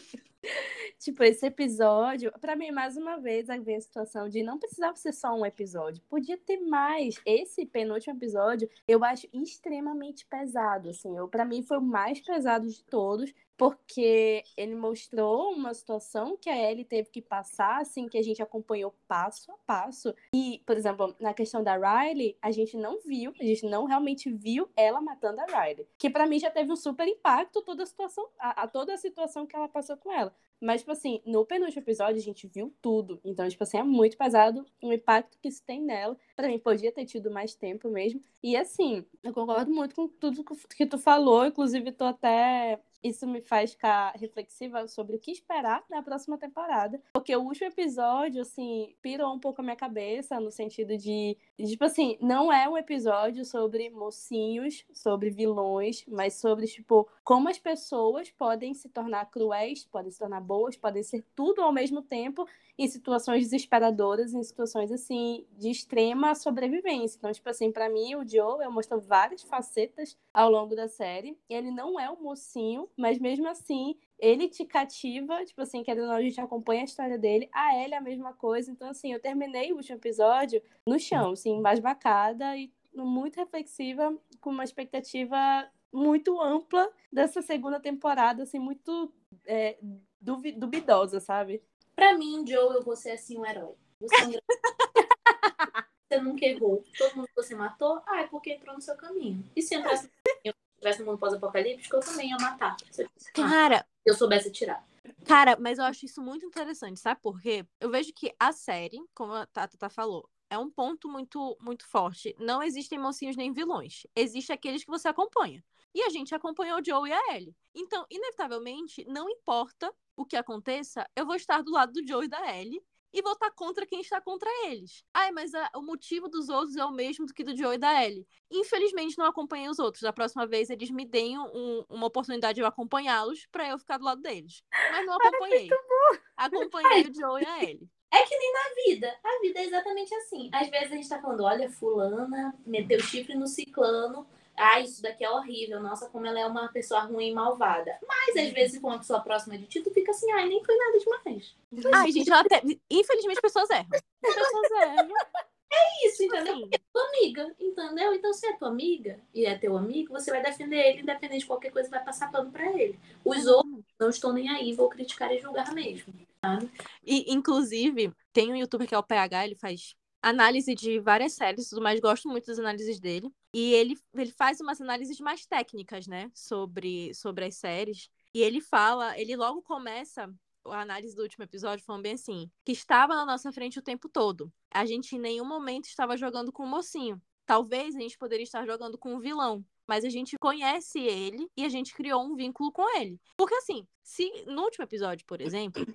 Tipo, esse episódio, pra mim, mais uma vez, vem a situação de não precisava ser só um episódio. Podia ter mais. Esse penúltimo episódio, eu acho extremamente pesado, assim. Pra mim, foi o mais pesado de todos. Porque ele mostrou uma situação que a Ellie teve que passar, assim, que a gente acompanhou passo a passo. E, por exemplo, na questão da Riley, a gente não realmente viu ela matando a Riley. Que pra mim já teve um super impacto toda a situação que ela passou com ela. Mas, tipo assim, no penúltimo episódio a gente viu tudo. Então, tipo assim, é muito pesado o impacto que isso tem nela. Pra mim, podia ter tido mais tempo mesmo. E, assim, eu concordo muito com tudo que tu falou. Inclusive, tô até... Isso me faz ficar reflexiva sobre o que esperar na próxima temporada. Porque o último episódio, assim, pirou um pouco a minha cabeça, no sentido de... Tipo assim, não é um episódio sobre mocinhos, sobre vilões, mas sobre, tipo, como as pessoas podem se tornar cruéis, podem se tornar boas, podem ser tudo ao mesmo tempo, em situações desesperadoras, em situações, assim, de extrema sobrevivência. Então, tipo assim, pra mim, o Joel mostrou várias facetas ao longo da série. Ele não é um mocinho, mas mesmo assim, ele te cativa, tipo assim, querendo ou não, a gente acompanha a história dele, a Ellie é a mesma coisa. Então, assim, eu terminei o último episódio no chão, assim, embasbacada e muito reflexiva, com uma expectativa muito ampla dessa segunda temporada, assim, muito duvidosa, sabe? Pra mim, Joel, você é, assim, um herói. Você é um herói. Você nunca errou. Todo mundo que você matou, é porque entrou no seu caminho. E se entrasse no mundo pós-apocalíptico, eu também ia matar. Cara, se eu soubesse tirar. Cara, mas eu acho isso muito interessante, sabe por quê? Eu vejo que a série, como a Tata falou, é um ponto muito, muito forte. Não existem mocinhos nem vilões. Existem aqueles que você acompanha. E a gente acompanhou o Joel e a Ellie. Então, inevitavelmente, não importa o que aconteça, eu vou estar do lado do Joel e da Ellie e vou estar contra quem está contra eles. Mas o motivo dos outros é o mesmo do que do Joel e da Ellie. Infelizmente, não acompanhei os outros. Da próxima vez, eles me deem uma oportunidade de eu acompanhá-los para eu ficar do lado deles. Mas não acompanhei. Acompanhei o Joel e a Ellie. É que nem na vida. A vida é exatamente assim. Às vezes a gente tá falando, olha, fulana meteu chifre no ciclano. Isso daqui é horrível. Nossa, como ela é uma pessoa ruim e malvada. Mas, às vezes, com uma pessoa próxima de ti, tu fica assim, nem foi nada demais. Gente, infelizmente, pessoas erram. É isso, entendeu? Assim. É tua amiga, entendeu? Então, se é tua amiga e é teu amigo, você vai defender ele, independente de qualquer coisa, vai passar pano pra ele. Os outros não estão nem aí, vou criticar e julgar mesmo. Sabe? E, inclusive, tem um youtuber que é o PH, ele faz análise de várias séries, tudo mais, gosto muito das análises dele. E ele faz umas análises mais técnicas, né, sobre as séries. E ele logo começa a análise do último episódio falando bem assim, que estava na nossa frente o tempo todo. A gente em nenhum momento estava jogando com um mocinho. Talvez a gente poderia estar jogando com um vilão, mas a gente conhece ele e a gente criou um vínculo com ele. Porque assim, se no último episódio, por exemplo,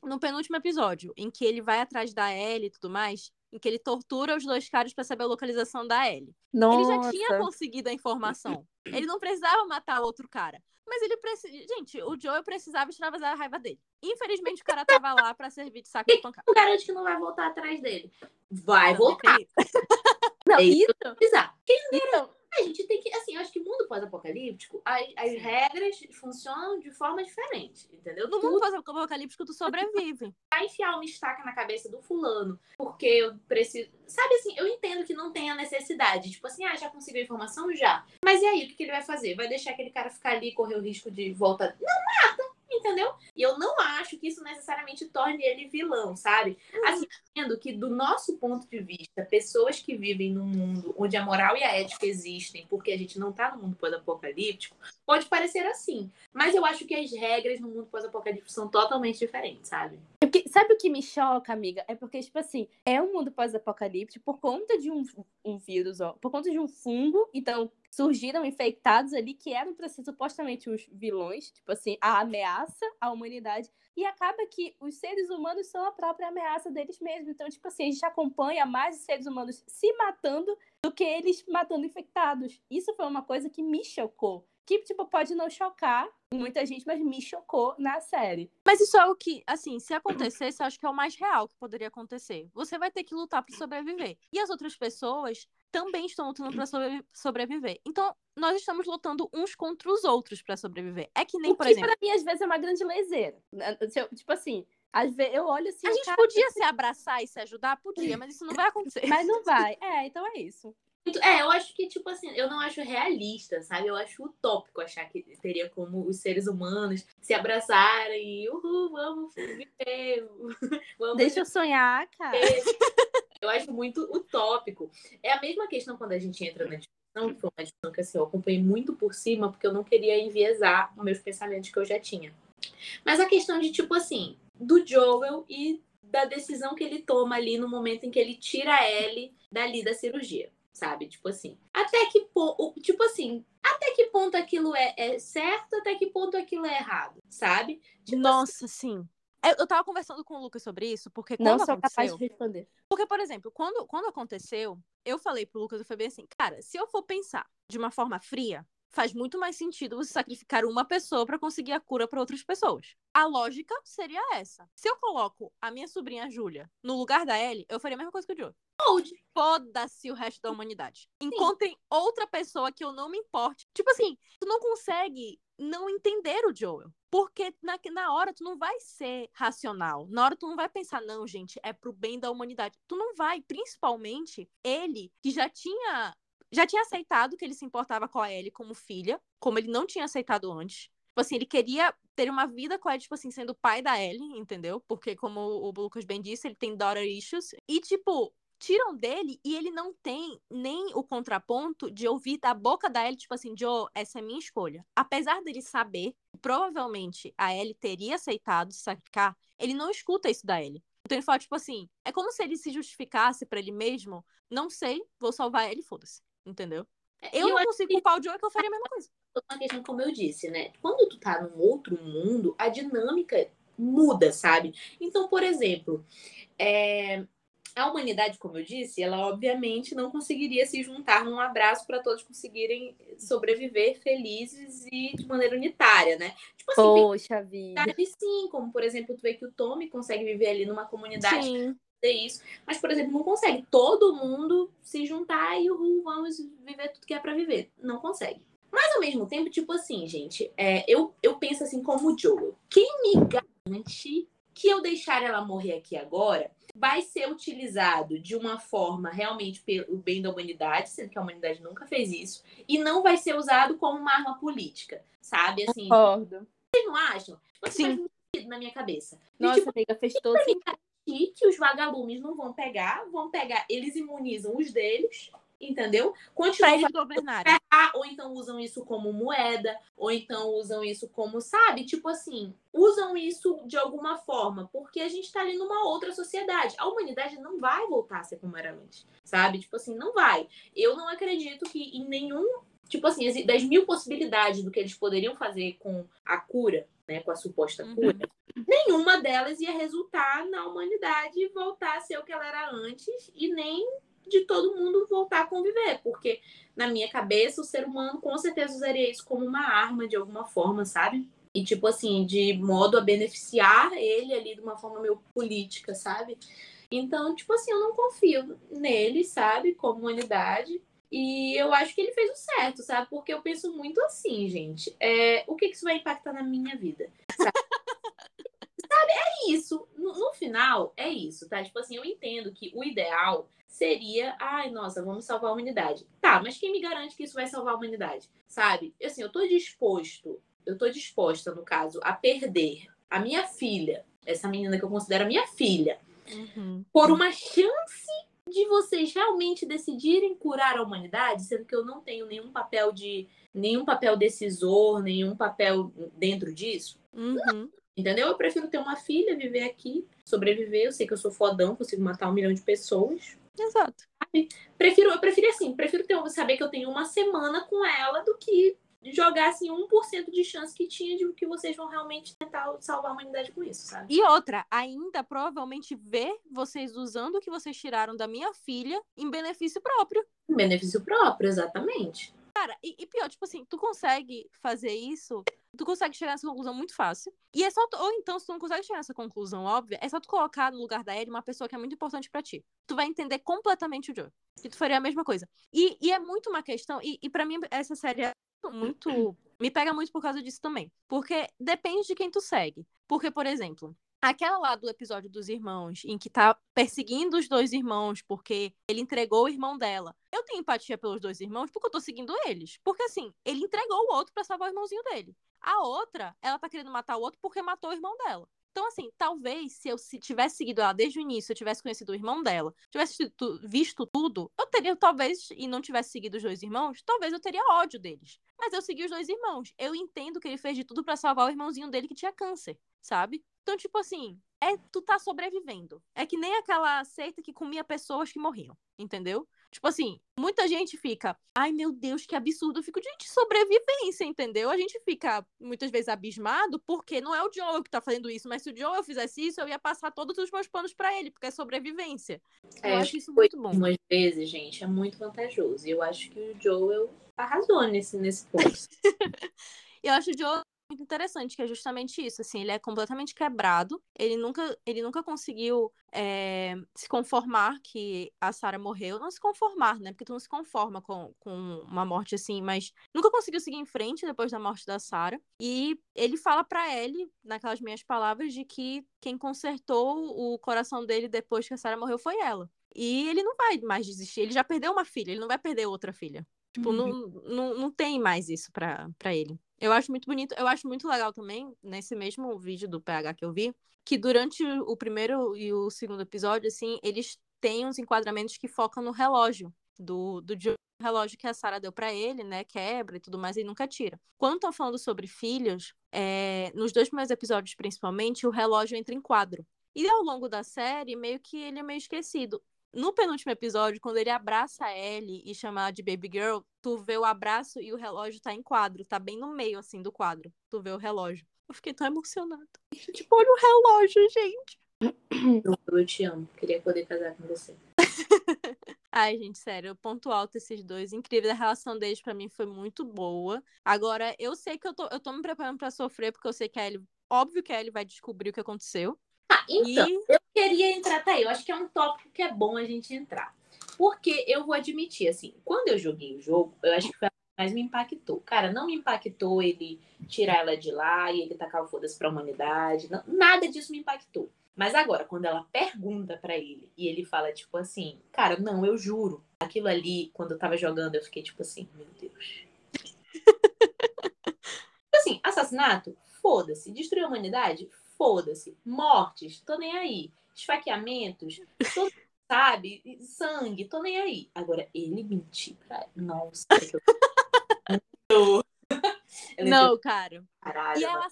no penúltimo episódio, em que ele vai atrás da Ellie e tudo mais, em que ele tortura os dois caras pra saber a localização da Ellie. Nossa. Ele já tinha conseguido a informação. Ele não precisava matar outro cara. Mas ele precisava... Gente, o Joel precisava extravasar a raiva dele. Infelizmente, o cara tava lá pra servir de saco de pancada. O garante que não vai voltar atrás dele. Vai voltar. Não, isso. Quem não garante? A gente tem que, assim, eu acho que mundo pós-apocalíptico, as regras funcionam de forma diferente, entendeu? No mundo pós-apocalíptico, tu sobrevive. Vai enfiar uma estaca na cabeça do fulano, porque eu preciso... Sabe, assim, eu entendo que não tem a necessidade. Tipo assim, já conseguiu a informação? Já. Mas e aí, o que ele vai fazer? Vai deixar aquele cara ficar ali e correr o risco de volta? Não mata! entendeu? E eu não acho que isso necessariamente torne ele vilão, sabe? Assim, vendo que do nosso ponto de vista, pessoas que vivem num mundo onde a moral e a ética existem, porque a gente não tá no mundo pós-apocalíptico, pode parecer assim. Mas eu acho que as regras no mundo pós-apocalíptico são totalmente diferentes, sabe? Sabe o que me choca, amiga? É porque, tipo assim, é um mundo pós-apocalíptico por conta de um vírus, ó. Por conta de um fungo, então... surgiram infectados ali que eram para ser supostamente os vilões, tipo assim, a ameaça à humanidade, e acaba que os seres humanos são a própria ameaça deles mesmos. Então, tipo assim, a gente acompanha mais os seres humanos se matando do que eles matando infectados. Isso foi uma coisa que me chocou. Que, tipo, pode não chocar muita gente, mas me chocou na série. Mas isso é o que, assim, se acontecesse, eu acho que é o mais real que poderia acontecer. Você vai ter que lutar para sobreviver. E as outras pessoas também estão lutando para sobreviver. Então, nós estamos lutando uns contra os outros para sobreviver. É que nem, por exemplo... O que pra mim, às vezes, é uma grande leseira. Tipo assim... Às vezes eu olho assim... A gente podia se abraçar e se ajudar? Podia, mas isso não vai acontecer. Mas não vai. É, então é isso. É, eu acho que, tipo assim, eu não acho realista, sabe? Eu acho utópico achar que teria como os seres humanos se abraçarem e vamos viver. Vamos... Deixa eu sonhar, cara. Eu acho muito utópico. É a mesma questão quando a gente entra na discussão, que foi uma discussão que assim, eu acompanhei muito por cima, porque eu não queria enviesar os meus pensamentos que eu já tinha. Mas a questão de, tipo assim, do Joel e da decisão que ele toma ali no momento em que ele tira a Ellie dali da cirurgia, sabe? Tipo assim, até que ponto aquilo é certo, até que ponto aquilo é errado, sabe? Tipo, nossa, assim, sim. Eu tava conversando com o Lucas sobre isso, porque quando aconteceu... Não sou capaz de responder. Porque, por exemplo, quando aconteceu, eu falei pro Lucas, eu falei bem assim, cara, se eu for pensar de uma forma fria, faz muito mais sentido você sacrificar uma pessoa pra conseguir a cura pra outras pessoas. A lógica seria essa. Se eu coloco a minha sobrinha Júlia no lugar da Ellie, eu faria a mesma coisa que o Joe. Foda-se o resto da humanidade. Encontrem outra pessoa que eu não me importe. Tipo assim, tu não consegue não entender o Joel. Porque na hora tu não vai ser racional. Na hora tu não vai pensar, não, gente, é pro bem da humanidade. Tu não vai, principalmente ele, que já tinha aceitado que ele se importava com a Ellie como filha, como ele não tinha aceitado antes. Tipo assim, ele queria ter uma vida com a Ellie, tipo assim, sendo pai da Ellie, entendeu? Porque, como o Lucas bem disse, ele tem daughter issues. E, tipo, tiram dele e ele não tem nem o contraponto de ouvir da boca da Ellie, tipo assim, Joe, essa é minha escolha. Apesar dele saber, provavelmente a Ellie teria aceitado se sacrificar, ele não escuta isso da Ellie. Então ele fala, tipo assim, é como se ele se justificasse pra ele mesmo, não sei, vou salvar Ellie, foda-se. Entendeu? Eu não consigo culpar o Joe, que eu faria a mesma coisa. Uma questão, como eu disse, né? Quando tu tá num outro mundo, a dinâmica muda, sabe? Então, por exemplo, a humanidade, como eu disse, ela obviamente não conseguiria se juntar num abraço para todos conseguirem sobreviver felizes e de maneira unitária, né? Tipo assim, poxa vida. Sim, como por exemplo, tu vê que o Tommy consegue viver ali numa comunidade. Sim. Isso, mas, por exemplo, não consegue todo mundo se juntar e vamos viver tudo que é pra viver. Não consegue. Mas, ao mesmo tempo, tipo assim, gente, eu penso assim como o Joel. Quem me garante que eu deixar ela morrer aqui agora vai ser utilizado de uma forma realmente pelo bem da humanidade, sendo que a humanidade nunca fez isso, e não vai ser usado como uma arma política, sabe? Assim, concordo. Vocês não acham? Sim. Faz muito sentido na minha cabeça. Nossa, e, tipo, amiga, fez todo sentido. Que os vagalumes não vão pegar, eles imunizam os deles, entendeu? Continuam pra governarem. Ou então usam isso como moeda, ou então usam isso como, sabe? Tipo assim, usam isso de alguma forma, porque a gente tá ali numa outra sociedade. A humanidade não vai voltar a ser como era antes, sabe? Tipo assim, não vai. Eu não acredito que em nenhum... Tipo assim, das 1000 possibilidades do que eles poderiam fazer com a cura, né, com a suposta cura, nenhuma delas ia resultar na humanidade voltar a ser o que ela era antes e nem de todo mundo voltar a conviver. Porque, na minha cabeça, o ser humano com certeza usaria isso como uma arma de alguma forma, sabe? E, tipo assim, de modo a beneficiar ele ali de uma forma meio política, sabe? Então, tipo assim, eu não confio nele, sabe? Como humanidade. E eu acho que ele fez o certo, sabe? Porque eu penso muito assim, gente. O que isso vai impactar na minha vida? Sabe? Sabe? É isso. No final, é isso, tá? Tipo assim, eu entendo que o ideal seria... Ai, nossa, vamos salvar a humanidade. Tá, mas quem me garante que isso vai salvar a humanidade? Sabe? Assim, eu tô disposto... eu tô disposta, no caso, a perder a minha filha, essa menina que eu considero a minha filha, por uma chance de vocês realmente decidirem curar a humanidade, sendo que eu não tenho nenhum papel decisor, nenhum papel dentro disso. Não. Entendeu? Eu prefiro ter uma filha, viver aqui, sobreviver. Eu sei que eu sou fodão, consigo matar 1 milhão de pessoas. Exato. Eu prefiro saber que eu tenho uma semana com ela do que jogar, assim, 1% de chance que tinha de que vocês vão realmente tentar salvar a humanidade com isso, sabe? E outra, ainda provavelmente ver vocês usando o que vocês tiraram da minha filha em benefício próprio. Em benefício próprio, exatamente. Cara, e pior, tipo assim, tu consegue fazer isso, tu consegue chegar nessa conclusão muito fácil. E é só tu, ou então, se tu não consegue chegar nessa conclusão óbvia, é só tu colocar no lugar da Ellie uma pessoa que é muito importante pra ti. Tu vai entender completamente o Joe. Que tu faria a mesma coisa. E é muito uma questão, e pra mim essa série é muito... Me pega muito por causa disso também. Porque depende de quem tu segue. Porque, por exemplo... Aquela lá do episódio dos irmãos, em que tá perseguindo os dois irmãos porque ele entregou o irmão dela. Eu tenho empatia pelos dois irmãos porque eu tô seguindo eles. Porque, assim, ele entregou o outro pra salvar o irmãozinho dele. A outra, ela tá querendo matar o outro porque matou o irmão dela. Então, assim, talvez se eu tivesse seguido ela desde o início, eu tivesse conhecido o irmão dela, tivesse visto tudo, eu teria, talvez, e não tivesse seguido os dois irmãos, talvez eu teria ódio deles. Mas eu segui os dois irmãos. Eu entendo que ele fez de tudo pra salvar o irmãozinho dele que tinha câncer, sabe? Então, tipo assim, tu tá sobrevivendo. É que nem aquela seita que comia pessoas que morriam, entendeu? Tipo assim, muita gente fica, ai meu Deus, que absurdo. Eu fico, gente, sobrevivência, entendeu? A gente fica, muitas vezes, abismado, porque não é o Joel que tá fazendo isso, mas se o Joel fizesse isso, eu ia passar todos os meus panos pra ele, porque é sobrevivência. Eu acho isso muito bom. Algumas vezes, gente, é muito vantajoso. E eu acho que o Joel arrasou nesse ponto. Eu acho o Joel muito interessante, que é justamente isso, assim, ele é completamente quebrado, ele nunca conseguiu se conformar que a Sarah morreu, não se conformar, né, porque tu não se conforma com uma morte assim, mas nunca conseguiu seguir em frente depois da morte da Sarah, e ele fala pra Ellie, naquelas minhas palavras, de que quem consertou o coração dele depois que a Sarah morreu foi ela, e ele não vai mais desistir, ele já perdeu uma filha, ele não vai perder outra filha, tipo, não tem mais isso pra ele. Eu acho muito bonito, eu acho muito legal também, nesse mesmo vídeo do PH que eu vi, que durante o primeiro e o segundo episódio, assim, eles têm uns enquadramentos que focam no relógio, do relógio que a Sarah deu pra ele, né, quebra e tudo mais, ele nunca tira. Quando estão falando sobre filhos, nos 2 primeiros episódios, principalmente, o relógio entra em quadro. E ao longo da série, meio que ele é meio esquecido. No penúltimo episódio, quando ele abraça a Ellie e chama ela de Baby Girl, tu vê o abraço e o relógio tá em quadro. Tá bem no meio, assim, do quadro. Tu vê o relógio. Eu fiquei tão emocionada. Tipo, olha o relógio, gente. Eu te amo. Queria poder casar com você. Ai, gente, sério. Ponto alto esses dois. Incrível. A relação deles pra mim foi muito boa. Agora, eu sei que eu tô me preparando pra sofrer, porque eu sei que a Ellie... Óbvio que a Ellie vai descobrir o que aconteceu. Ah, então, eu queria entrar, tá aí, eu acho que é um tópico que é bom a gente entrar, porque eu vou admitir, assim, quando eu joguei o jogo, eu acho que foi a que mais me impactou, cara, não me impactou ele tirar ela de lá e ele tacar o foda-se pra humanidade, não, nada disso me impactou, mas agora, quando ela pergunta pra ele, e ele fala, tipo assim, cara, não, eu juro, aquilo ali, quando eu tava jogando, eu fiquei, tipo assim, meu Deus, assim, assassinato, foda-se, destruir a humanidade, foda-se, mortes, tô nem aí, esfaqueamentos, tô, sabe, sangue, tô nem aí. Agora, ele mentir pra... Nossa, Não, cara. Caralho, e ela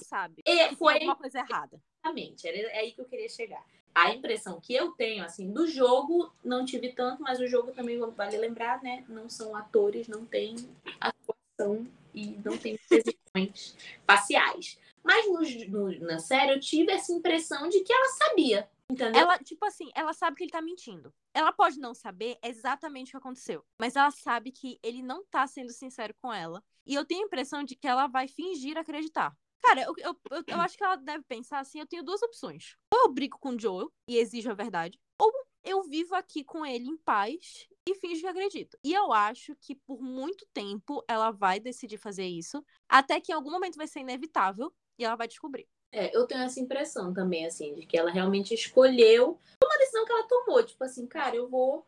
sabe, E foi alguma coisa errada. Exatamente, é aí que eu queria chegar. A impressão que eu tenho, assim, do jogo, não tive tanto, mas o jogo também, vale lembrar, né, não são atores, não tem atuação e não tem expressões faciais. Mas na série eu tive essa impressão de que ela sabia, entendeu? Ela, tipo assim, ela sabe que ele tá mentindo. Ela pode não saber exatamente o que aconteceu, mas ela sabe que ele não tá sendo sincero com ela. E eu tenho a impressão de que ela vai fingir acreditar. Cara, eu acho que ela deve pensar assim, eu tenho 2 opções. Ou eu brigo com o Joel e exijo a verdade, ou eu vivo aqui com ele em paz e finjo que acredito. E eu acho que por muito tempo ela vai decidir fazer isso, até que em algum momento vai ser inevitável. E ela vai descobrir. Eu tenho essa impressão também, assim, de que ela realmente escolheu uma decisão que ela tomou. Tipo assim, cara, eu vou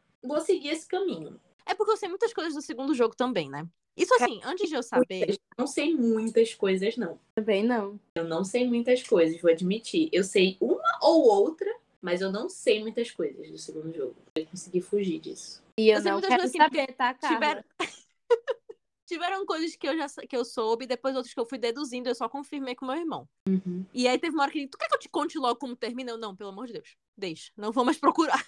seguir esse caminho. É porque eu sei muitas coisas do segundo jogo também, né? Isso assim, antes de eu saber... Não sei muitas coisas, não. Também não. Eu não sei muitas coisas, vou admitir. Eu sei uma ou outra, mas eu não sei muitas coisas do segundo jogo. Eu consegui fugir disso. E eu sei não quero saber, assim, tá, Carla? Tiveram coisas que eu soube, depois outras que eu fui deduzindo, eu só confirmei com meu irmão. Uhum. E aí teve uma hora que ele, tu quer que eu te conte logo como termina? Eu, não, pelo amor de Deus, deixa, não vou mais procurar.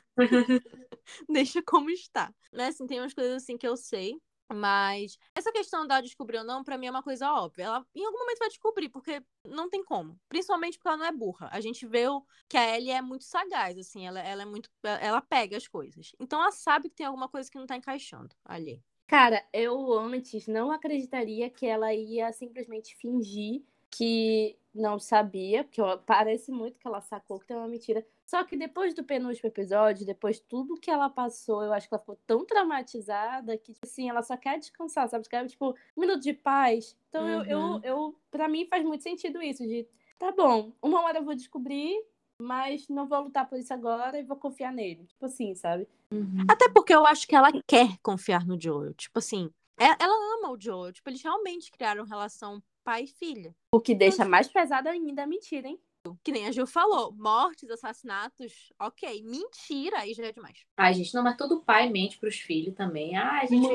Deixa como está. Mas assim, tem umas coisas assim que eu sei, mas essa questão da descobrir ou não, pra mim é uma coisa óbvia. Ela em algum momento vai descobrir, porque não tem como. Principalmente porque ela não é burra. A gente vê que a Ellie é muito sagaz, assim, ela é muito... Ela pega as coisas. Então ela sabe que tem alguma coisa que não tá encaixando ali. Cara, eu antes não acreditaria que ela ia simplesmente fingir que não sabia, porque parece muito que ela sacou que tem uma mentira. Só que depois do penúltimo episódio, depois de tudo que ela passou, eu acho que ela ficou tão traumatizada que, assim, ela só quer descansar, sabe? Quer, tipo, um minuto de paz. Então, uhum. eu pra mim, faz muito sentido isso, de, tá bom, uma hora eu vou descobrir... Mas não vou lutar por isso agora e vou confiar nele. Tipo assim, sabe? Uhum. Até porque eu acho que ela quer confiar no Joel. Tipo assim, ela ama o Joel. Tipo, eles realmente criaram relação pai e filha. O que deixa mais pesada ainda a mentira, hein? Que nem a Gil falou. Mortes, assassinatos, ok. Mentira, aí já é demais. Ai, gente, não, mas todo pai mente pros filhos também. Ai, gente...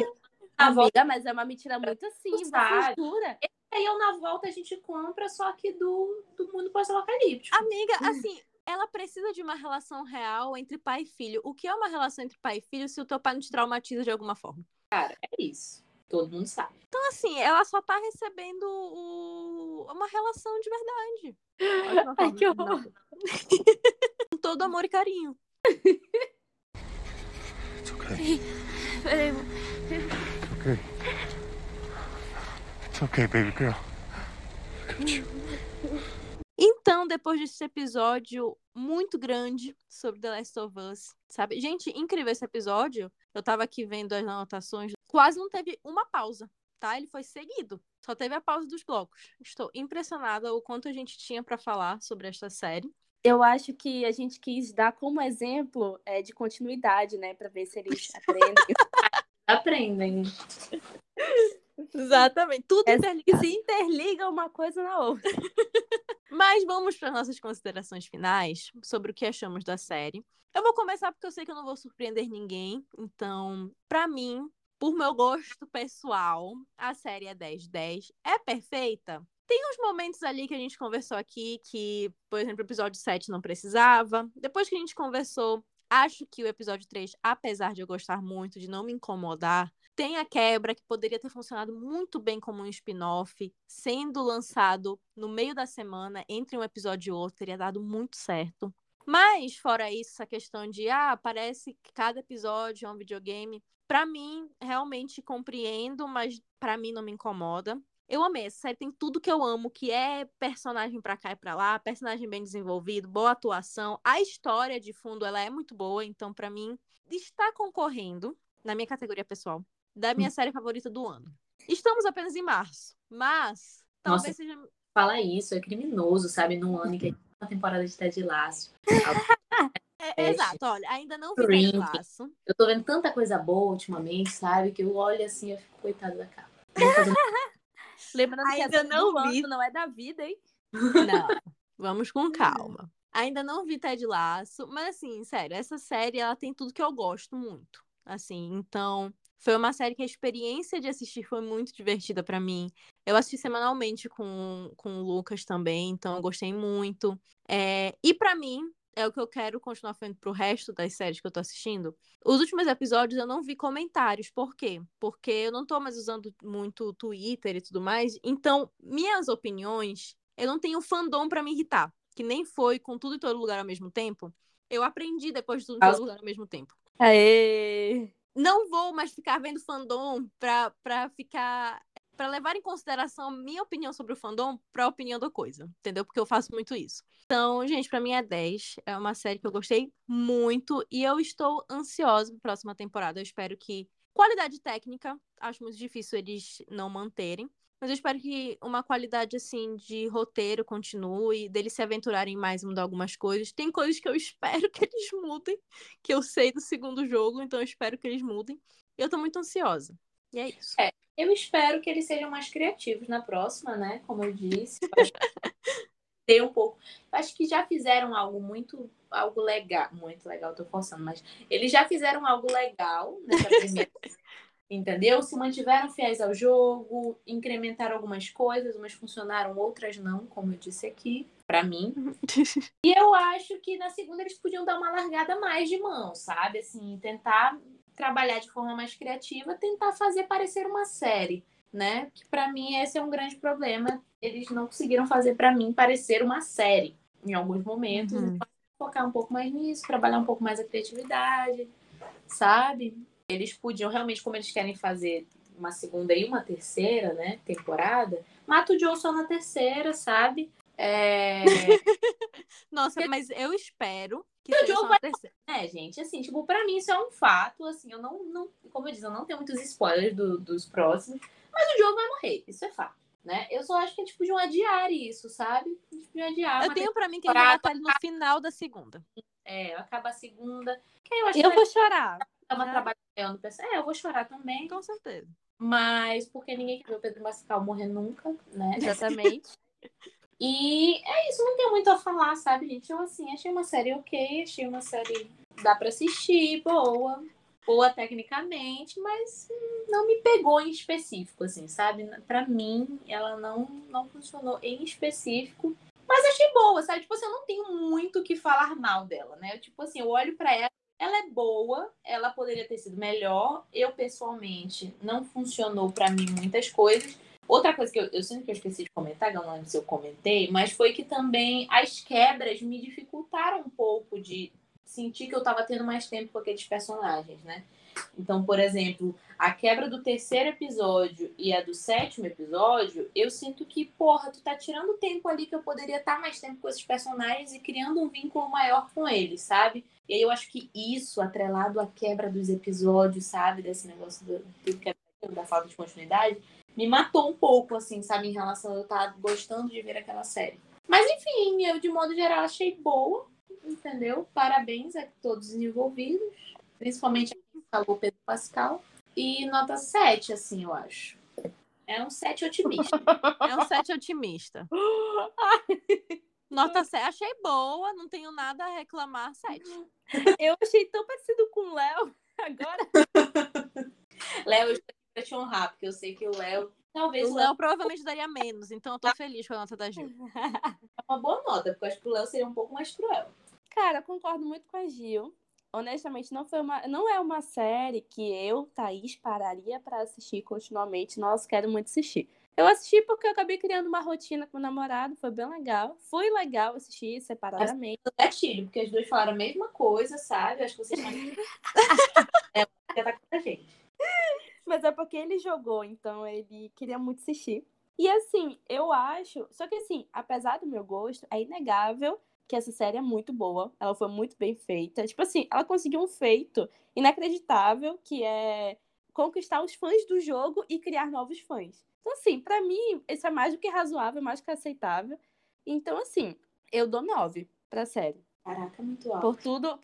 Amiga, mas é uma mentira muito assim, postura. E aí, na volta, a gente compra, só que do mundo pós-apocalíptico. Amiga, assim... Ela precisa de uma relação real entre pai e filho. O que é uma relação entre pai e filho se o teu pai não te traumatiza de alguma forma? Cara, é isso. Todo mundo sabe. Então, assim, ela só tá recebendo uma relação de verdade. Ai, que horror. Com todo amor e carinho. It's okay. Peraí. It's okay. It's okay, baby girl. I got you. Então, depois desse episódio muito grande sobre The Last of Us, sabe? Gente, incrível esse episódio. Eu tava aqui vendo as anotações. Quase não teve uma pausa, tá? Ele foi seguido. Só teve a pausa dos blocos. Estou impressionada o quanto a gente tinha pra falar sobre esta série. Eu acho que a gente quis dar como exemplo de continuidade, né? Pra ver se eles aprendem. Exatamente. Tudo se interliga uma coisa na outra. Mas vamos para nossas considerações finais sobre o que achamos da série. Eu vou começar porque eu sei que eu não vou surpreender ninguém. Então, para mim, por meu gosto pessoal, a série é 10/10. É perfeita. Tem uns momentos ali que a gente conversou aqui que, por exemplo, o episódio 7 não precisava. Depois que a gente conversou, acho que o episódio 3, apesar de eu gostar muito, de não me incomodar, tem a quebra que poderia ter funcionado muito bem como um spin-off, sendo lançado no meio da semana, entre um episódio e outro, teria dado muito certo. Mas, fora isso, essa questão de, parece que cada episódio é um videogame, pra mim, realmente compreendo, mas pra mim não me incomoda. Eu amei, essa série tem tudo que eu amo, que é personagem pra cá e pra lá, personagem bem desenvolvido, boa atuação, a história de fundo, ela é muito boa, então pra mim, está concorrendo, na minha categoria pessoal, da minha série favorita do ano. Estamos apenas em março, mas talvez seja... Fala isso, é criminoso, sabe? Num ano em que é uma temporada de Ted Lasso. Exato, olha, ainda não vi Ted Lasso. Eu tô vendo tanta coisa boa ultimamente, sabe? Que eu olho assim, eu fico coitada da cara. Lembrando ainda que essa não vi. Não é da vida, hein? Não, vamos com calma. Ainda não vi Ted Lasso, mas assim, sério, essa série, ela tem tudo que eu gosto muito. Assim, então... Foi uma série que a experiência de assistir foi muito divertida pra mim. Eu assisti semanalmente com o Lucas também, então eu gostei muito. E pra mim, é o que eu quero continuar fazendo pro resto das séries que eu tô assistindo. Os últimos episódios eu não vi comentários. Por quê? Porque eu não tô mais usando muito o Twitter e tudo mais. Então, minhas opiniões, eu não tenho fandom pra me irritar. Que nem foi com Tudo em Todo Lugar ao mesmo tempo. Eu aprendi depois de Tudo em Todo Lugar ao mesmo tempo. Aê! Não vou mais ficar vendo fandom pra levar em consideração minha opinião sobre o fandom pra opinião da coisa, entendeu? Porque eu faço muito isso. Então, gente, pra mim é 10. É uma série que eu gostei muito e eu estou ansiosa pra próxima temporada. Eu espero que... Qualidade técnica, acho muito difícil eles não manterem, mas eu espero que uma qualidade, assim, de roteiro continue, deles se aventurarem mais em mudar algumas coisas. Tem coisas que eu espero que eles mudem, que eu sei do segundo jogo, então eu espero que eles mudem. E eu tô muito ansiosa. E é isso. Eu espero que eles sejam mais criativos na próxima, né? Como eu disse. Tem um pouco. Acho que já fizeram algo legal. Muito legal, tô forçando, mas eles já fizeram algo legal nessa primeira. Entendeu? Se mantiveram fiéis ao jogo, incrementaram algumas coisas, umas funcionaram, outras não, como eu disse aqui, pra mim. E eu acho que na segunda eles podiam dar uma largada mais de mão, sabe? Assim, tentar trabalhar de forma mais criativa, tentar fazer parecer uma série, né? Que pra mim esse é um grande problema. Eles não conseguiram fazer pra mim parecer uma série em alguns momentos. Uhum. Então, focar um pouco mais nisso, trabalhar um pouco mais a criatividade, sabe? Eles podiam, realmente, como eles querem fazer uma segunda e uma terceira, né, temporada, mata o Joe só na terceira, sabe? Nossa, mas eu espero que seja só na terceira. É, gente, assim, tipo, pra mim isso é um fato, assim, eu não como eu disse, eu não tenho muitos spoilers dos próximos, mas o Joe vai morrer, isso é fato, né? Eu só acho que eles podiam adiar isso, sabe? Eles podiam adiar. Eu tenho pra mim que ele vai estar no final da segunda. É, acaba a segunda. Que eu acho vou chorar. Tava trabalhando, eu vou chorar também. Com certeza. Mas porque ninguém quer ver o Pedro Pascal morrer nunca, né? Exatamente. E é isso, não tem muito a falar, sabe, gente? Eu, assim, achei uma série ok, achei uma série... Dá pra assistir, boa tecnicamente, mas não me pegou em específico, assim, sabe? Pra mim, ela não funcionou em específico. Mas achei boa, sabe? Tipo assim, eu não tenho muito o que falar mal dela, né? Eu, tipo assim, eu olho pra ela. Ela é boa, ela poderia ter sido melhor. Eu, pessoalmente, não funcionou pra mim muitas coisas. Outra coisa que eu sinto que eu esqueci de comentar, que eu não lembro se eu comentei, mas foi que também as quebras me dificultaram um pouco de sentir que eu tava tendo mais tempo com aqueles personagens, né? Então, por exemplo, a quebra do terceiro episódio e a do sétimo episódio, eu sinto que, porra, tu tá tirando tempo ali que eu poderia estar mais tempo com esses personagens e criando um vínculo maior com eles, sabe? E aí eu acho que isso, atrelado à quebra dos episódios, sabe? Desse negócio da falta de continuidade, me matou um pouco, assim, sabe? Em relação a eu estar gostando de ver aquela série. Mas, enfim, eu, de modo geral, achei boa, entendeu? Parabéns a todos os envolvidos, principalmente a quem falou Pedro Pascal. E nota 7, assim, eu acho. É um 7 otimista. É um 7 otimista. Nota 7, achei boa, não tenho nada a reclamar, 7. Eu achei tão parecido com o Léo agora. Léo, eu estou aqui pra te honrar, porque eu sei que o Léo... Talvez o Léo provavelmente daria menos, então eu tô feliz com a nota da Gil. É uma boa nota, porque eu acho que o Léo seria um pouco mais cruel. Cara, eu concordo muito com a Gil. Honestamente, não é uma série que eu, Thaís, pararia pra assistir continuamente. Nossa, quero muito assistir. Eu assisti porque eu acabei criando uma rotina com o namorado, foi bem legal. Foi legal assistir separadamente. É gatilho, porque as duas falaram a mesma coisa, sabe? Acho que vocês estão... é, tá com a gente. Mas é porque ele jogou, então ele queria muito assistir. E assim, eu acho... Só que assim, apesar do meu gosto, é inegável que essa série é muito boa. Ela foi muito bem feita. Tipo assim, ela conseguiu um feito inacreditável, que é conquistar os fãs do jogo e criar novos fãs. Então, assim, pra mim, isso é mais do que razoável, mais do que aceitável. Então, assim, eu dou 9 pra série. Caraca, muito alto.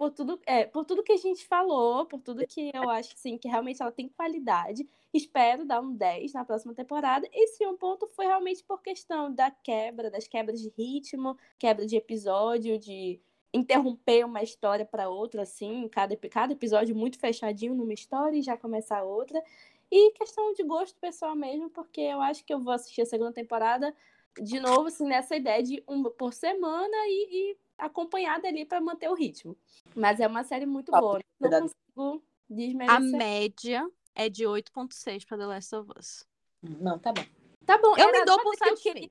Por tudo que a gente falou, por tudo que eu acho, assim, que realmente ela tem qualidade. Espero dar um 10 na próxima temporada. Esse um ponto foi realmente por questão da quebra, das quebras de ritmo, quebra de episódio, de interromper uma história pra outra, assim. Cada episódio muito fechadinho numa história e já começar outra. E questão de gosto pessoal mesmo, porque eu acho que eu vou assistir a segunda temporada de novo, assim, nessa ideia de uma por semana e acompanhada ali pra manter o ritmo. Mas é uma série muito boa. Não consigo desmerecer. A média é de 8,6 pra The Last of Us. Não, tá bom. Tá bom, eu me dou por satisfeita.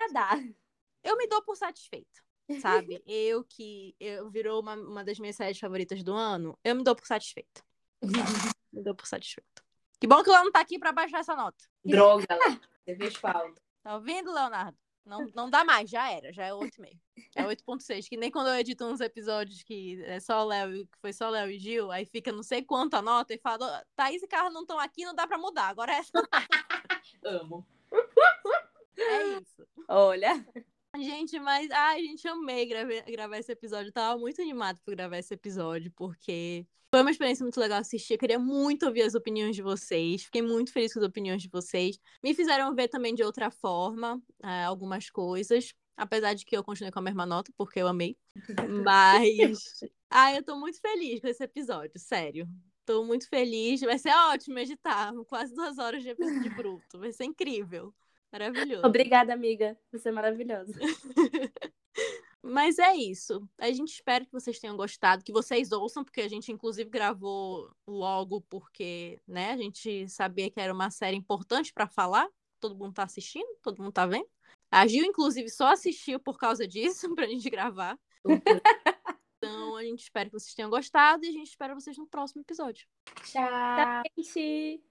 Eu me dou por satisfeita, sabe? Virou uma das minhas séries favoritas do ano, eu me dou por satisfeita. Me dou por satisfeita. Que bom que o Léo não tá aqui pra baixar essa nota. Droga, Léo. Você fez falta. Tá ouvindo, Leonardo? Não dá mais, já era. Já é 8,5. É 8,6. Que nem quando eu edito uns episódios que é só Léo, que foi só Léo e Gil, aí fica não sei quanto a nota e fala, Thaís e Carla não estão aqui, não dá pra mudar. Agora é essa. Amo. É isso. Olha. Gente, mas, ai, gente, amei gravar esse episódio. Eu tava muito animado por gravar esse episódio, porque foi uma experiência muito legal assistir. Eu queria muito ouvir as opiniões de vocês. Fiquei muito feliz com as opiniões de vocês. Me fizeram ver também de outra forma algumas coisas. Apesar de que eu continuei com a mesma nota, porque eu amei. Mas, ai, eu tô muito feliz com esse episódio, sério. Tô muito feliz. Vai ser ótimo editar. Quase 2 horas de episódio de bruto. Vai ser incrível. Maravilhoso. Obrigada, amiga. Você é maravilhosa. Mas é isso. A gente espera que vocês tenham gostado, que vocês ouçam, porque a gente, inclusive, gravou logo porque, né, a gente sabia que era uma série importante pra falar. Todo mundo tá assistindo, todo mundo tá vendo. A Gil, inclusive, só assistiu por causa disso pra gente gravar. Então, a gente espera que vocês tenham gostado e a gente espera vocês no próximo episódio. Tchau! Tchau, gente!